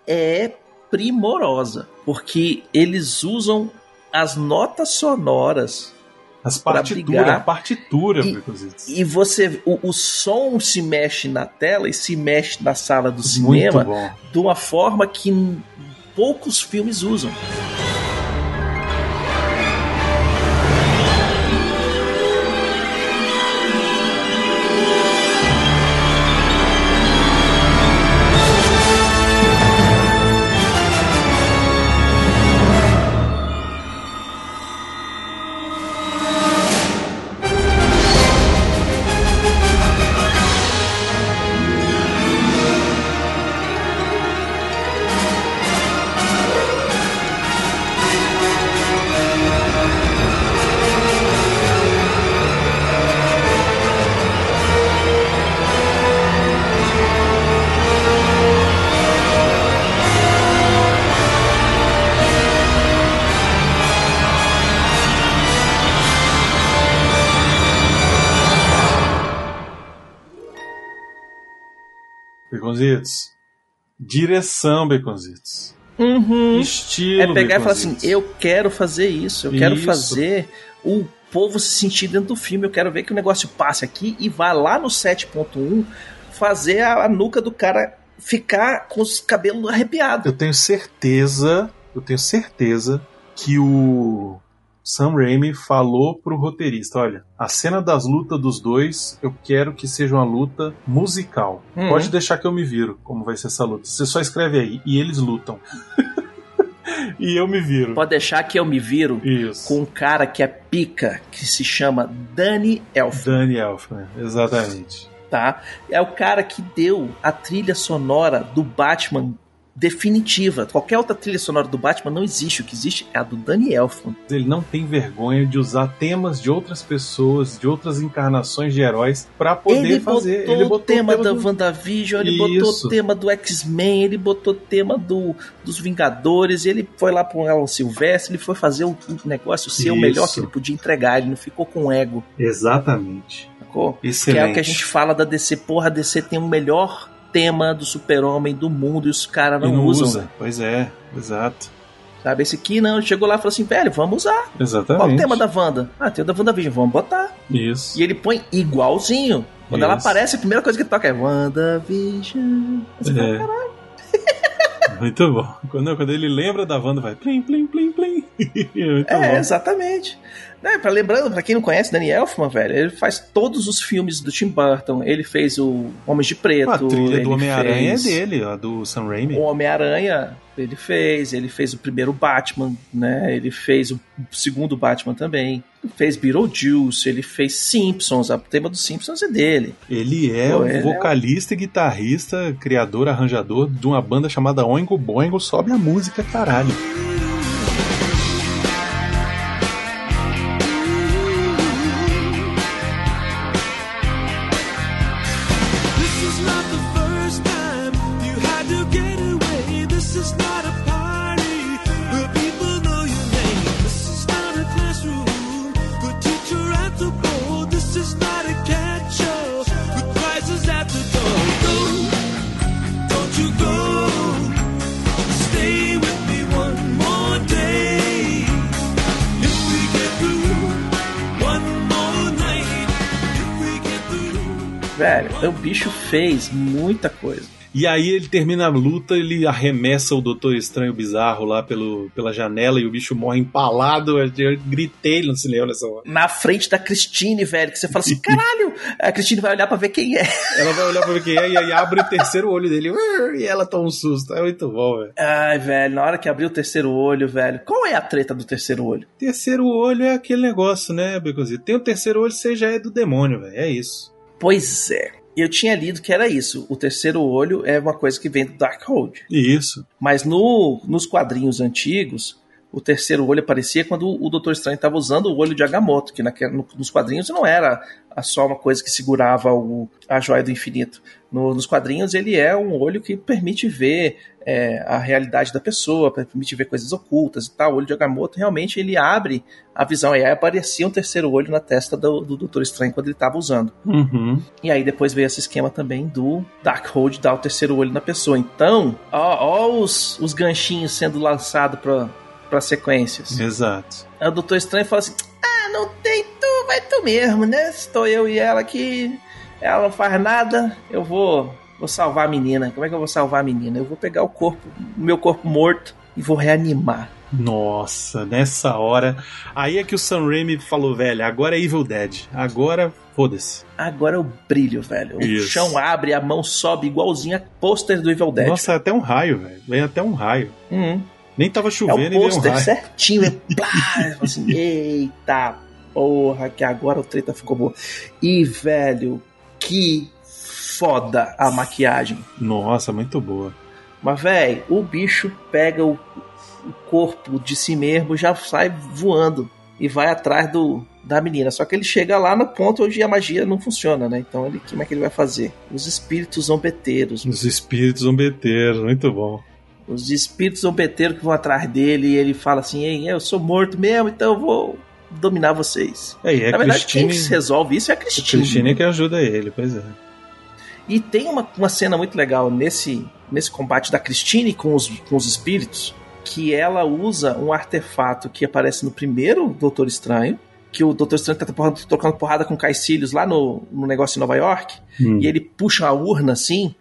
é primorosa, porque eles usam as notas sonoras, as partituras, a partitura, e, e você, o, o som se mexe na tela e se mexe na sala do cinema de uma forma que poucos filmes usam. Begonzitos. Direção, Begonzitos. Uhum. Estilo, é pegar e falar assim, eu quero fazer isso, eu isso. quero fazer o povo se sentir dentro do filme, eu quero ver que o negócio passe aqui e vá lá no sete ponto um fazer a, a nuca do cara ficar com os cabelos arrepiados. Eu tenho certeza, eu tenho certeza que o Sam Raimi falou pro roteirista, olha, a cena das lutas dos dois, eu quero que seja uma luta musical. Uhum. Pode deixar que eu me viro como vai ser essa luta. Você só escreve aí, e eles lutam. E eu me viro. Pode deixar que eu me viro. Isso. Com um cara que é pica, que se chama Danny Elfman. Danny Elfman, exatamente. Tá? É o cara que deu a trilha sonora do Batman definitiva. Qualquer outra trilha sonora do Batman não existe. O que existe é a do Danny Elfman. Ele não tem vergonha de usar temas de outras pessoas, de outras encarnações de heróis pra poder ele fazer. Botou ele botou o tema, o tema da do... WandaVision, ele Isso. botou o tema do X-Men, ele botou o tema do, dos Vingadores, ele foi lá pro Alan Silvestre, ele foi fazer o negócio ser Isso. o melhor que ele podia entregar, ele não ficou com ego. Exatamente. Sacou? Excelente. Que é o que a gente fala da D C. Porra, a D C tem o melhor tema do super-homem do mundo e os caras não, não usam. Usa. Pois é, exato. Sabe, esse aqui não, chegou lá e falou assim, velho, vamos usar. Exatamente. Qual o tema da Wanda? Ah, tem o da WandaVision, vamos botar. Isso. E ele põe igualzinho. Quando Isso. ela aparece, a primeira coisa que toca é WandaVision. Você é. Fala, caralho. Muito bom. Quando, quando ele lembra da Wanda, vai plim, plim, plim, plim. É, bom. Exatamente. É, pra, lembrando, pra quem não conhece, Danny Elfman, velho, ele faz todos os filmes do Tim Burton. Ele fez o Homem de Preto. A trilha do Homem-Aranha é dele, a do Sam Raimi. O Homem-Aranha ele fez, ele fez o primeiro Batman, né? Ele fez o segundo Batman também. Ele fez Beetlejuice, ele fez Simpsons, o tema dos Simpsons é dele. Ele é Pô, um ele vocalista é... e guitarrista, criador, arranjador de uma banda chamada Oingo Boingo, sobe a música, caralho. Velho, o bicho fez muita coisa. E aí ele termina a luta, ele arremessa o Doutor Estranho Bizarro lá pelo, pela janela e o bicho morre empalado. Eu gritei no cinema nessa hora. Na frente da Christine, velho, que você fala assim, caralho! A Christine vai olhar pra ver quem é. Ela vai olhar pra ver quem é e aí abre o terceiro olho dele. E ela toma um susto. É muito bom, velho. Ai, velho, na hora que abriu o terceiro olho, velho, qual é a treta do terceiro olho? Terceiro olho é aquele negócio, né, Beconzito? Tem o terceiro olho, você já é do demônio, velho. É isso. Pois é. E eu tinha lido que era isso. O terceiro olho é uma coisa que vem do Darkhold. Isso. Mas no, nos quadrinhos antigos, o terceiro olho aparecia quando o Doutor Estranho estava usando o olho de Agamotto, que naquele, no, nos quadrinhos não era só uma coisa que segurava o, a joia do infinito. No, nos quadrinhos ele é um olho que permite ver é, a realidade da pessoa, permite ver coisas ocultas e tal. O olho de Agamotto realmente ele abre a visão. E aí aparecia um terceiro olho na testa do, do Doutor Estranho quando ele estava usando. Uhum. E aí depois veio esse esquema também do Darkhold dar o terceiro olho na pessoa. Então, ó, ó os, os ganchinhos sendo lançados para... para sequências. Exato. Aí o Doutor Estranho fala assim, ah, não tem tu, vai tu mesmo, né? Estou eu e ela aqui, ela não faz nada, eu vou, vou salvar a menina. Como é que eu vou salvar a menina? Eu vou pegar o corpo, o meu corpo morto e vou reanimar. Nossa, nessa hora... Aí é que o Sam Raimi falou, velho, agora é Evil Dead. Agora, foda-se. Agora é o brilho, velho. O Isso. chão abre, a mão sobe, igualzinho a pôster do Evil Dead. Nossa, é até um raio, velho. Vem até um raio. Uhum. Nem tava chovendo e é um pôster um certinho, é pá, assim, eita porra, que agora o treta ficou boa. E, velho, que foda a maquiagem. Nossa, muito boa. Mas, velho, o bicho pega o, o corpo de si mesmo e já sai voando e vai atrás do, da menina. Só que ele chega lá no ponto onde a magia não funciona, né? Então, ele, como é que ele vai fazer? Os espíritos zombeteiros. Os espíritos zombeteiros, muito bom. Os espíritos zombeteiros que vão atrás dele e ele fala assim, ei, eu sou morto mesmo, então eu vou dominar vocês. É, é Na verdade, Christine... quem resolve isso é a Christine. A Christine é que ajuda ele, pois é. E tem uma, uma cena muito legal nesse, nesse combate da Christine com os, com os espíritos, que ela usa um artefato que aparece no primeiro Doutor Estranho, que o Doutor Estranho tá trocando porrada com Caecilius lá no, no negócio em Nova York, hum. e ele puxa a urna assim,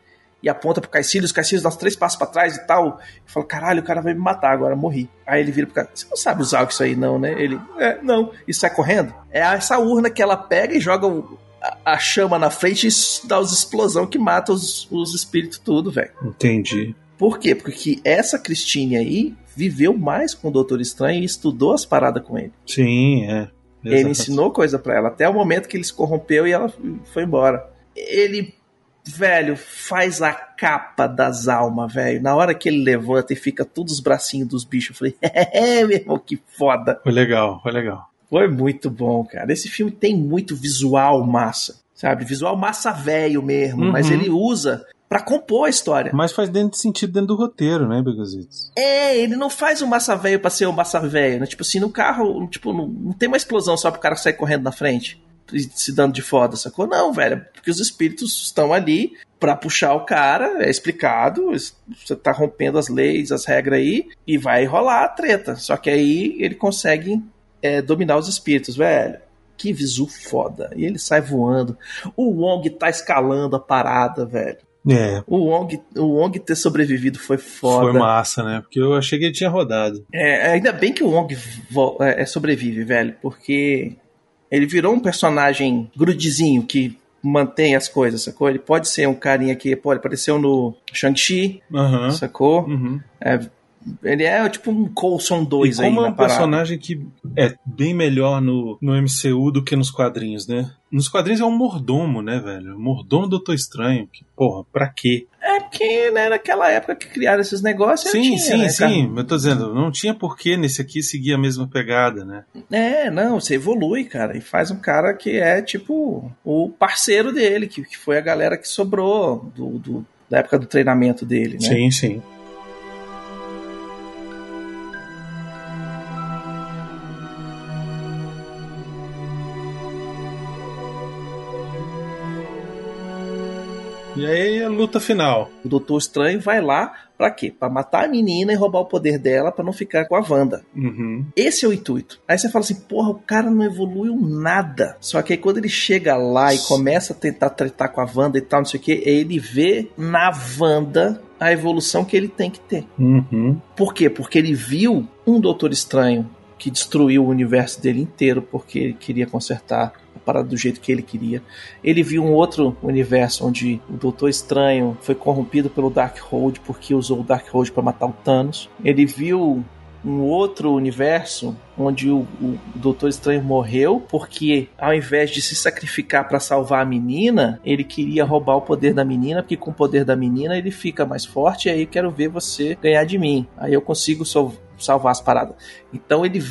e aponta pro Caecilius, Caecilius dá uns três passos pra trás e tal, e fala, caralho, o cara vai me matar agora, morri. Aí ele vira pro cara, você não sabe usar isso aí não, né? Ele, é, não, e sai correndo. É essa urna que ela pega e joga o, a, a chama na frente e dá os explosão que mata os, os espíritos tudo, velho. Entendi. Por quê? Porque essa Christine aí viveu mais com o Doutor Estranho e estudou as paradas com ele. Sim, é. Exato. Ele ensinou coisa pra ela, até o momento que ele se corrompeu e ela foi embora. Ele... Velho, faz a capa das almas, velho. Na hora que ele levanta e fica todos os bracinhos dos bichos, eu falei, é, meu irmão, que foda. Foi legal, foi legal. Foi muito bom, cara. Esse filme tem muito visual massa, sabe? Visual massa velho mesmo, uhum. mas ele usa pra compor a história. Mas faz dentro de sentido dentro do roteiro, né, Begonzitos? É, ele não faz o massa velho pra ser o massa velho, né? Tipo assim, no carro, tipo, não, não tem uma explosão só pro cara sair correndo na frente. Se dando de foda, sacou? Não, velho, porque os espíritos estão ali pra puxar o cara, é explicado, você tá rompendo as leis, as regras aí, e vai rolar a treta. Só que aí ele consegue é, dominar os espíritos, velho. Que visu foda. E ele sai voando. O Wong tá escalando a parada, velho. É. O Wong, o Wong ter sobrevivido foi foda. Foi massa, né? Porque eu achei que ele tinha rodado. É, ainda bem que o Wong vo- é, sobrevive, velho, porque... Ele virou um personagem grudizinho que mantém as coisas, sacou? Ele pode ser um carinha que pode, apareceu no Shang-Chi, uhum, sacou? Uhum. É, ele é tipo um Coulson dois aí na parada. É um personagem que é bem melhor no, no M C U do que nos quadrinhos, né? Nos quadrinhos é um mordomo, né, velho? O mordomo do Doutor Estranho. Que, porra, pra quê? É porque, né, naquela época que criaram esses negócios... Sim, tinha, sim, né, sim. Eu tô dizendo, não tinha porquê nesse aqui seguir a mesma pegada, né? É, não, você evolui, cara. E faz um cara que é, tipo, o parceiro dele, que, que foi a galera que sobrou do, do, da época do treinamento dele, né? Sim, sim. E aí a luta final. O Doutor Estranho vai lá pra quê? Pra matar a menina e roubar o poder dela pra não ficar com a Wanda. Uhum. Esse é o intuito. Aí você fala assim, porra, o cara não evoluiu nada. Só que aí quando ele chega lá e começa a tentar tretar com a Wanda e tal, não sei o que, ele vê na Wanda a evolução que ele tem que ter. Uhum. Por quê? Porque ele viu um Doutor Estranho que destruiu o universo dele inteiro porque ele queria consertar parada do jeito que ele queria. Ele viu um outro universo onde o Doutor Estranho foi corrompido pelo Darkhold porque usou o Darkhold para matar o Thanos. Ele viu um outro universo onde o, o Doutor Estranho morreu porque, ao invés de se sacrificar para salvar a menina, ele queria roubar o poder da menina, porque com o poder da menina ele fica mais forte, e aí quero ver você ganhar de mim, aí eu consigo salvar as paradas. Então ele...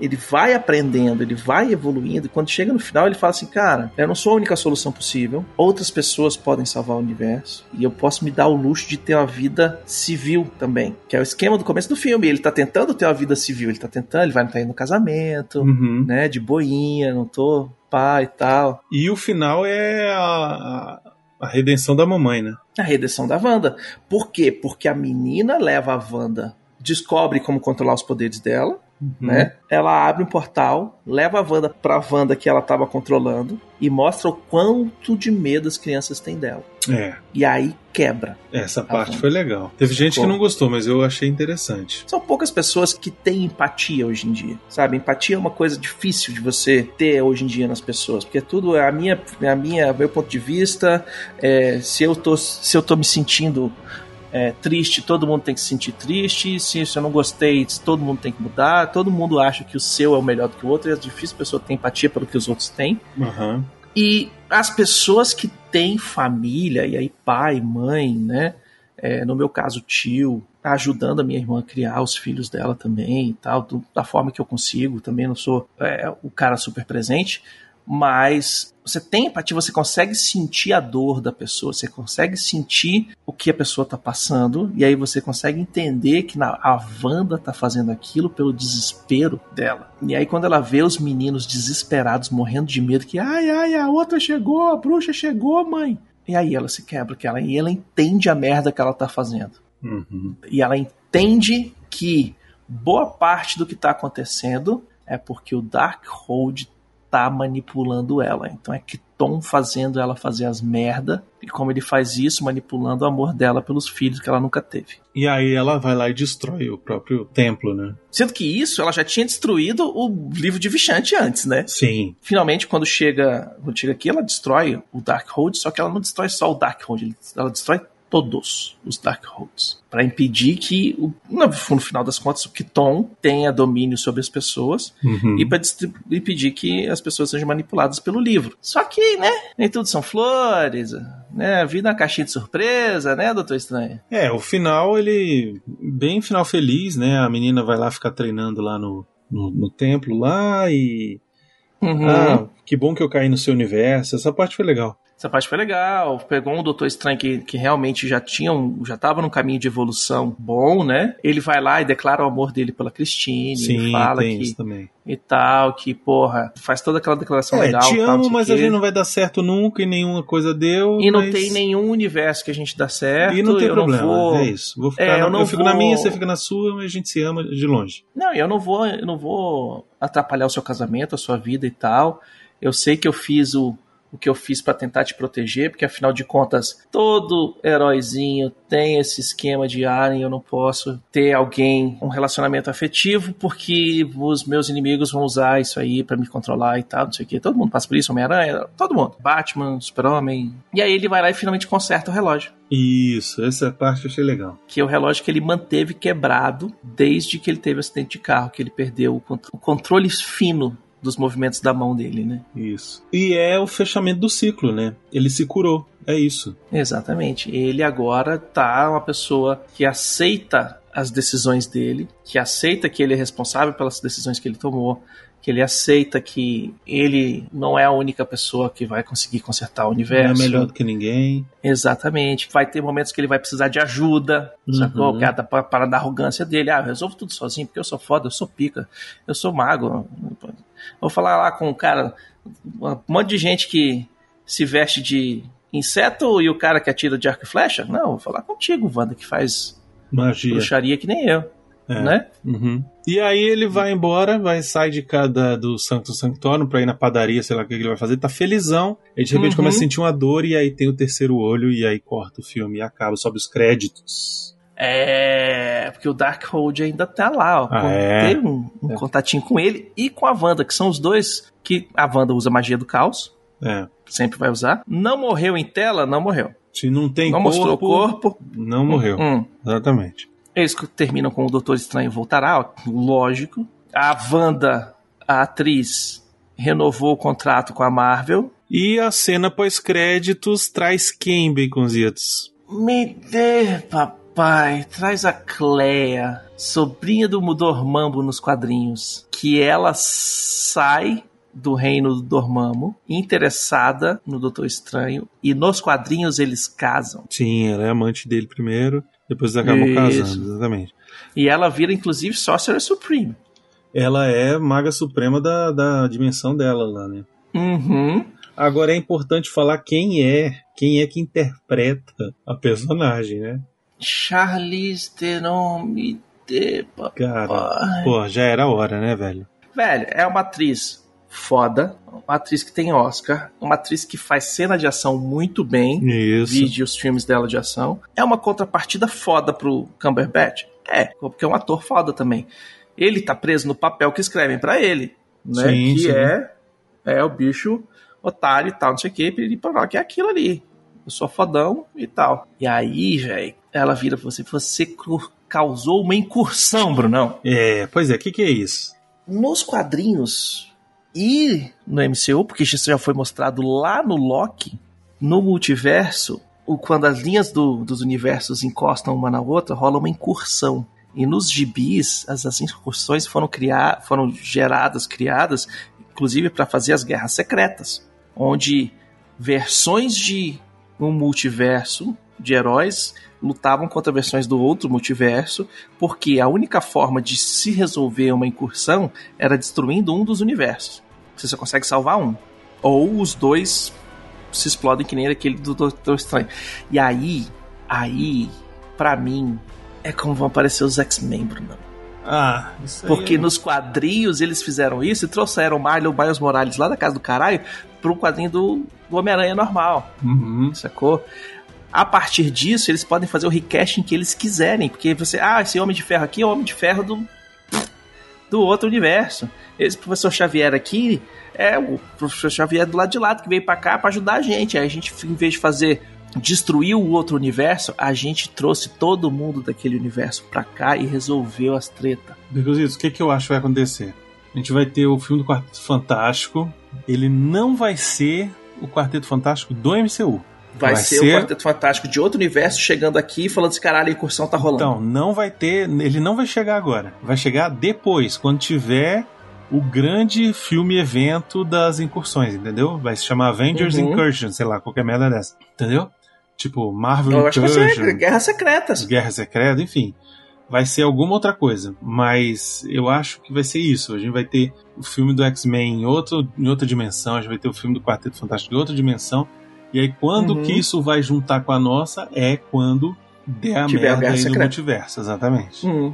ele vai aprendendo, ele vai evoluindo, e quando chega no final ele fala assim, cara, eu não sou a única solução possível, outras pessoas podem salvar o universo, e eu posso me dar o luxo de ter uma vida civil também, que é o esquema do começo do filme, ele tá tentando ter uma vida civil, ele tá tentando, ele vai estar indo no casamento, uhum. né, de boinha, não tô pá e tal. E o final é a... a redenção da mamãe, né? A redenção da Wanda. Por quê? Porque a menina leva a Wanda, descobre como controlar os poderes dela, uhum. né? Ela abre um portal, leva a Wanda pra Wanda que ela tava controlando e mostra o quanto de medo as crianças têm dela. É. E aí quebra. Essa parte Wanda. Foi legal. Teve gente Pô. que não gostou, mas eu achei interessante. São poucas pessoas que têm empatia hoje em dia, sabe? Empatia é uma coisa difícil de você ter hoje em dia nas pessoas, porque tudo é a minha, a minha, meu ponto de vista, é, se eu tô, se eu tô me sentindo... É, triste, todo mundo tem que se sentir triste. Se eu não gostei, todo mundo tem que mudar. Todo mundo acha que o seu é o melhor do que o outro, e é difícil a pessoa ter empatia pelo que os outros têm. Uhum. E as pessoas que têm família, e aí pai, mãe, né? É, no meu caso, tio, ajudando a minha irmã a criar os filhos dela também e tal, do, da forma que eu consigo. Também não sou é, o cara super presente, mas você tem empatia, você consegue sentir a dor da pessoa, você consegue sentir o que a pessoa tá passando, e aí você consegue entender que na, a Wanda tá fazendo aquilo pelo desespero dela. E aí quando ela vê os meninos desesperados, morrendo de medo, que ai, ai, a outra chegou, a bruxa chegou, mãe. E aí ela se quebra, que ela, e ela entende a merda que ela tá fazendo. Uhum. E ela entende que boa parte do que tá acontecendo é porque o Darkhold tá manipulando ela, então é Chthon fazendo ela fazer as merda, e como ele faz isso, manipulando o amor dela pelos filhos que ela nunca teve. E aí ela vai lá e destrói o próprio templo, né? Sendo que isso, ela já tinha destruído o livro de Vishanti antes, né? Sim. Finalmente, quando chega, quando chega aqui, ela destrói o Darkhold, só que ela não destrói só o Darkhold, ela destrói todos os Darkholds, para impedir que, no final das contas, o Chthon tenha domínio sobre as pessoas, uhum. e para impedir que as pessoas sejam manipuladas pelo livro. Só que, né, nem tudo são flores, né, vida é uma caixinha de surpresa, né, Doutor Estranho? É, o final, ele, bem final feliz, né, a menina vai lá ficar treinando lá no, no, no templo lá e... Uhum. Ah, que bom que eu caí no seu universo, essa parte foi legal. Essa parte foi legal, pegou um Doutor Estranho que, que realmente já tinha um, já estava num caminho de evolução bom, né? Ele vai lá e declara o amor dele pela Christine, Sim, fala tem que isso também. E tal, que porra, faz toda aquela declaração é, legal. Te amo, tal, mas que. a gente não vai dar certo nunca e nenhuma coisa deu. E não mas... tem nenhum universo que a gente dá certo. E não tem eu problema, não vou... é isso. Vou ficar é, na... eu, não eu fico vou... na minha, você fica na sua, mas a gente se ama de longe. Não, eu não vou, eu não vou atrapalhar o seu casamento, a sua vida e tal. Eu sei que eu fiz o o que eu fiz para tentar te proteger, porque afinal de contas, todo heróizinho tem esse esquema de ah, eu não posso ter alguém, um relacionamento afetivo, porque os meus inimigos vão usar isso aí para me controlar e tal, não sei o que, todo mundo passa por isso, Homem-Aranha, todo mundo, Batman, Super-Homem, e aí ele vai lá e finalmente conserta o relógio. Isso, essa parte eu achei legal. Que é o relógio que ele manteve quebrado desde que ele teve o acidente de carro, que ele perdeu o, contro- o controle fino dos movimentos da mão dele, né? Isso. E é o fechamento do ciclo, né? Ele se curou, é isso. Exatamente. Ele agora tá uma pessoa que aceita as decisões dele, que aceita que ele é responsável pelas decisões que ele tomou, que ele aceita que ele não é a única pessoa que vai conseguir consertar o universo. Não é melhor do que ninguém. Exatamente. Vai ter momentos que ele vai precisar de ajuda, uhum. sacou? Para, para, para da arrogância dele. Ah, eu resolvo tudo sozinho, porque eu sou foda, eu sou pica, eu sou mago. Vou falar lá com o cara, um monte de gente que se veste de inseto e o cara que atira de arco e flecha. Não, vou falar contigo, Wanda, que faz magia, bruxaria que nem eu. É. Né? Uhum. E aí ele vai embora, vai sair de cada do Santo Sanctório pra ir na padaria, sei lá o que ele vai fazer, tá felizão, e de repente uhum. começa a sentir uma dor, e aí tem o terceiro olho, e aí corta o filme e acaba, sobe os créditos. É, porque o Darkhold ainda tá lá, ó. Ah, é. Tem um, um é. contatinho com ele e com a Wanda, que são os dois que a Wanda usa magia do caos, é. sempre vai usar. Não morreu em tela, não morreu. Se não tem não corpo, mostrou corpo, não morreu. Hum, hum. Exatamente. Eles terminam com o Doutor Estranho voltará, lógico. A Wanda, a atriz, renovou o contrato com a Marvel. E a cena pós-créditos traz quem, Begonzitos? Me dê, papai, traz a Cleia, sobrinha do Dormammu nos quadrinhos, que ela sai do reino do Dormammu, interessada no Doutor Estranho, e nos quadrinhos eles casam. Sim, ela é amante dele primeiro, depois eles acabam casando, exatamente. E ela vira, inclusive, Sorcerer Supreme. Ela é maga suprema da, da dimensão dela lá, né? Uhum. Agora é importante falar quem é, quem é que interpreta a personagem, né? Charlize Theron, me dê, papai. Cara, pô, já era hora, né, velho? Velho, é uma atriz foda, uma atriz que tem Oscar, uma atriz que faz cena de ação muito bem, vide os filmes dela de ação. É uma contrapartida foda pro Cumberbatch? É, porque é um ator foda também. Ele tá preso no papel que escrevem pra ele, né? Sim, que sim. é, é o bicho... otário e tal, não sei o que, que é aquilo ali, eu sou fodão e tal. E aí, velho, ela vira pra você, você causou uma incursão, Brunão. É, pois é, o que que é isso? Nos quadrinhos e no M C U, porque isso já foi mostrado lá no Loki, no multiverso, quando as linhas do, dos universos encostam uma na outra, rola uma incursão. E nos gibis, as, as incursões foram, criar, foram geradas, criadas, inclusive para fazer as guerras secretas, onde versões de um multiverso de heróis lutavam contra versões do outro multiverso, porque a única forma de se resolver uma incursão era destruindo um dos universos. Você só consegue salvar um. Ou os dois se explodem que nem aquele do Doutor Estranho. E aí, aí, pra mim, é como vão aparecer os X-Men, Bruno. Ah, isso aí. Porque é... nos quadrinhos eles fizeram isso e trouxeram o Marlon Miles Morales lá da casa do caralho pro quadrinho do, do Homem-Aranha normal. Uhum. Sacou? A partir disso, eles podem fazer o recasting que eles quiserem. Porque você, ah, esse Homem de Ferro aqui é o Homem de Ferro do, do outro universo. Esse professor Xavier aqui é o professor Xavier do lado de lado que veio pra cá pra ajudar a gente. Aí a gente, em vez de fazer. Destruiu o outro universo, a gente trouxe todo mundo daquele universo pra cá e resolveu as tretas. Begonzitos, o que, que eu acho que vai acontecer? A gente vai ter o filme do Quarteto Fantástico, ele não vai ser o Quarteto Fantástico do M C U. Vai, vai ser, ser o Quarteto Fantástico de outro universo chegando aqui e falando assim, caralho, a incursão tá rolando. Então, não vai ter, ele não vai chegar agora, vai chegar depois, quando tiver o grande filme-evento das incursões, entendeu? Vai se chamar Avengers uhum. Incursion, sei lá, qualquer merda dessa, entendeu? Tipo, Marvel Incursion, Guerras Secretas. Guerra Secreta, enfim. Vai ser alguma outra coisa. Mas eu acho que vai ser isso. A gente vai ter o filme do X-Men em, outro, em outra dimensão. A gente vai ter o filme do Quarteto Fantástico em outra dimensão. E aí, quando uhum. que isso vai juntar com a nossa, é quando der a Tiver merda a aí no multiverso. Exatamente. Uhum.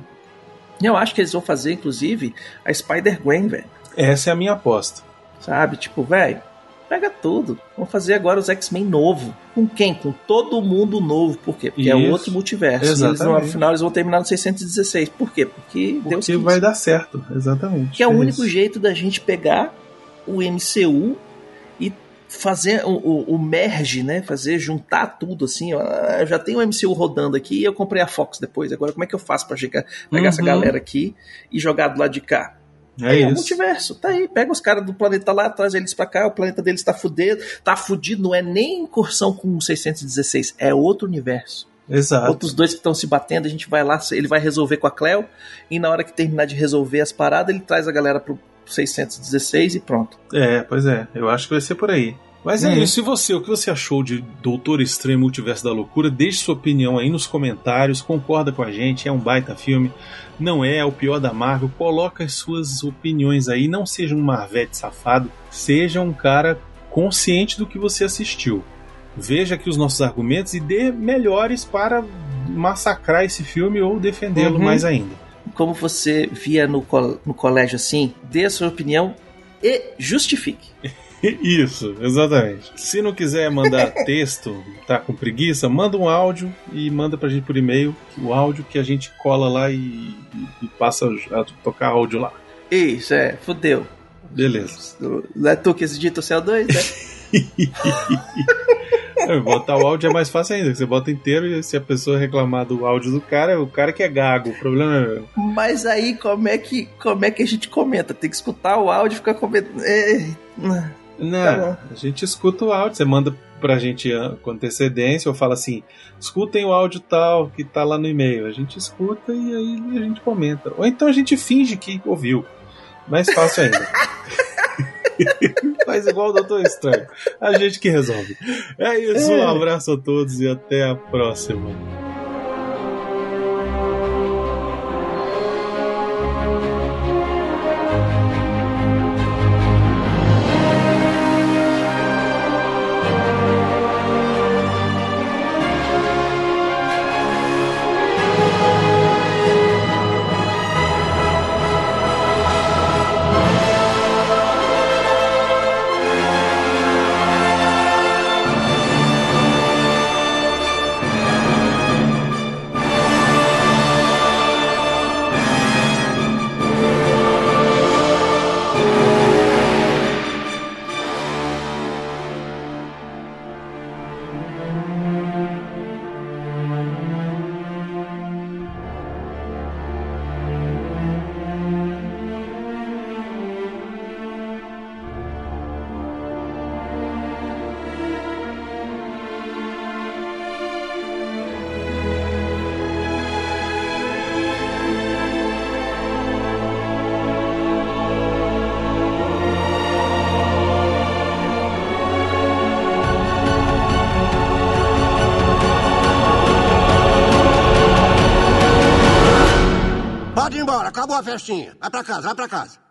Eu acho que eles vão fazer, inclusive, a Spider-Gwen, velho. Essa é a minha aposta. Sabe? Tipo, velho... pega tudo. Vamos fazer agora os X-Men novo. Com quem? Com todo mundo novo. Por quê? Porque isso. É outro multiverso. Exatamente. Eles vão, afinal, eles vão terminar no seiscentos e dezesseis. Por quê? Porque, Porque Deus quis. Vai dar certo. Exatamente. Que é, é o único isso. jeito da gente pegar o M C U e fazer o, o, o merge, né? Fazer, juntar tudo assim. Ó. Eu já tenho o M C U rodando aqui e eu comprei a Fox depois. Agora, como é que eu faço pra chegar, pegar uhum. essa galera aqui e jogar do lado de cá? É, é o multiverso, tá aí, pega os caras do planeta lá, traz eles pra cá, o planeta deles tá fudido, tá fudido, não é nem incursão com o seiscentos e dezesseis, é outro universo. Exato. Outros dois que estão se batendo, a gente vai lá, ele vai resolver com a Cleo, e na hora que terminar de resolver as paradas, ele traz a galera pro seiscentos e dezesseis e pronto. É, pois é, eu acho que vai ser por aí. Mas é, é isso, e você, o que você achou de Doutor Estranho Multiverso da Loucura? Deixe sua opinião aí nos comentários, concorda com a gente, é um baita filme, não é, é o pior da Marvel, coloca as suas opiniões aí, não seja um marvete safado, seja um cara consciente do que você assistiu. Veja aqui os nossos argumentos e dê melhores para massacrar esse filme ou defendê-lo uhum. mais ainda. Como você via no, col- no colégio assim, dê a sua opinião e justifique. Isso, exatamente. Se não quiser mandar texto, tá com preguiça, manda um áudio e manda pra gente por e-mail o áudio que a gente cola lá e, e passa a tocar áudio lá. Isso, é, fodeu. Beleza. Não é tu que edita o C O dois, né? É, botar o áudio é mais fácil ainda, que você bota inteiro e se a pessoa reclamar do áudio do cara, o cara que é gago, o problema é... Mas aí como é que, como é que a gente comenta? Tem que escutar o áudio e ficar comentando... É... Não, tá, a gente escuta o áudio, você manda pra gente com antecedência ou fala assim, escutem o áudio tal que tá lá no e-mail, a gente escuta e aí a gente comenta. Ou então a gente finge que ouviu, mais fácil ainda. Faz igual o Doutor Estranho. A gente que resolve. É isso, um abraço a todos e até a próxima. Vai pra casa, vai pra casa.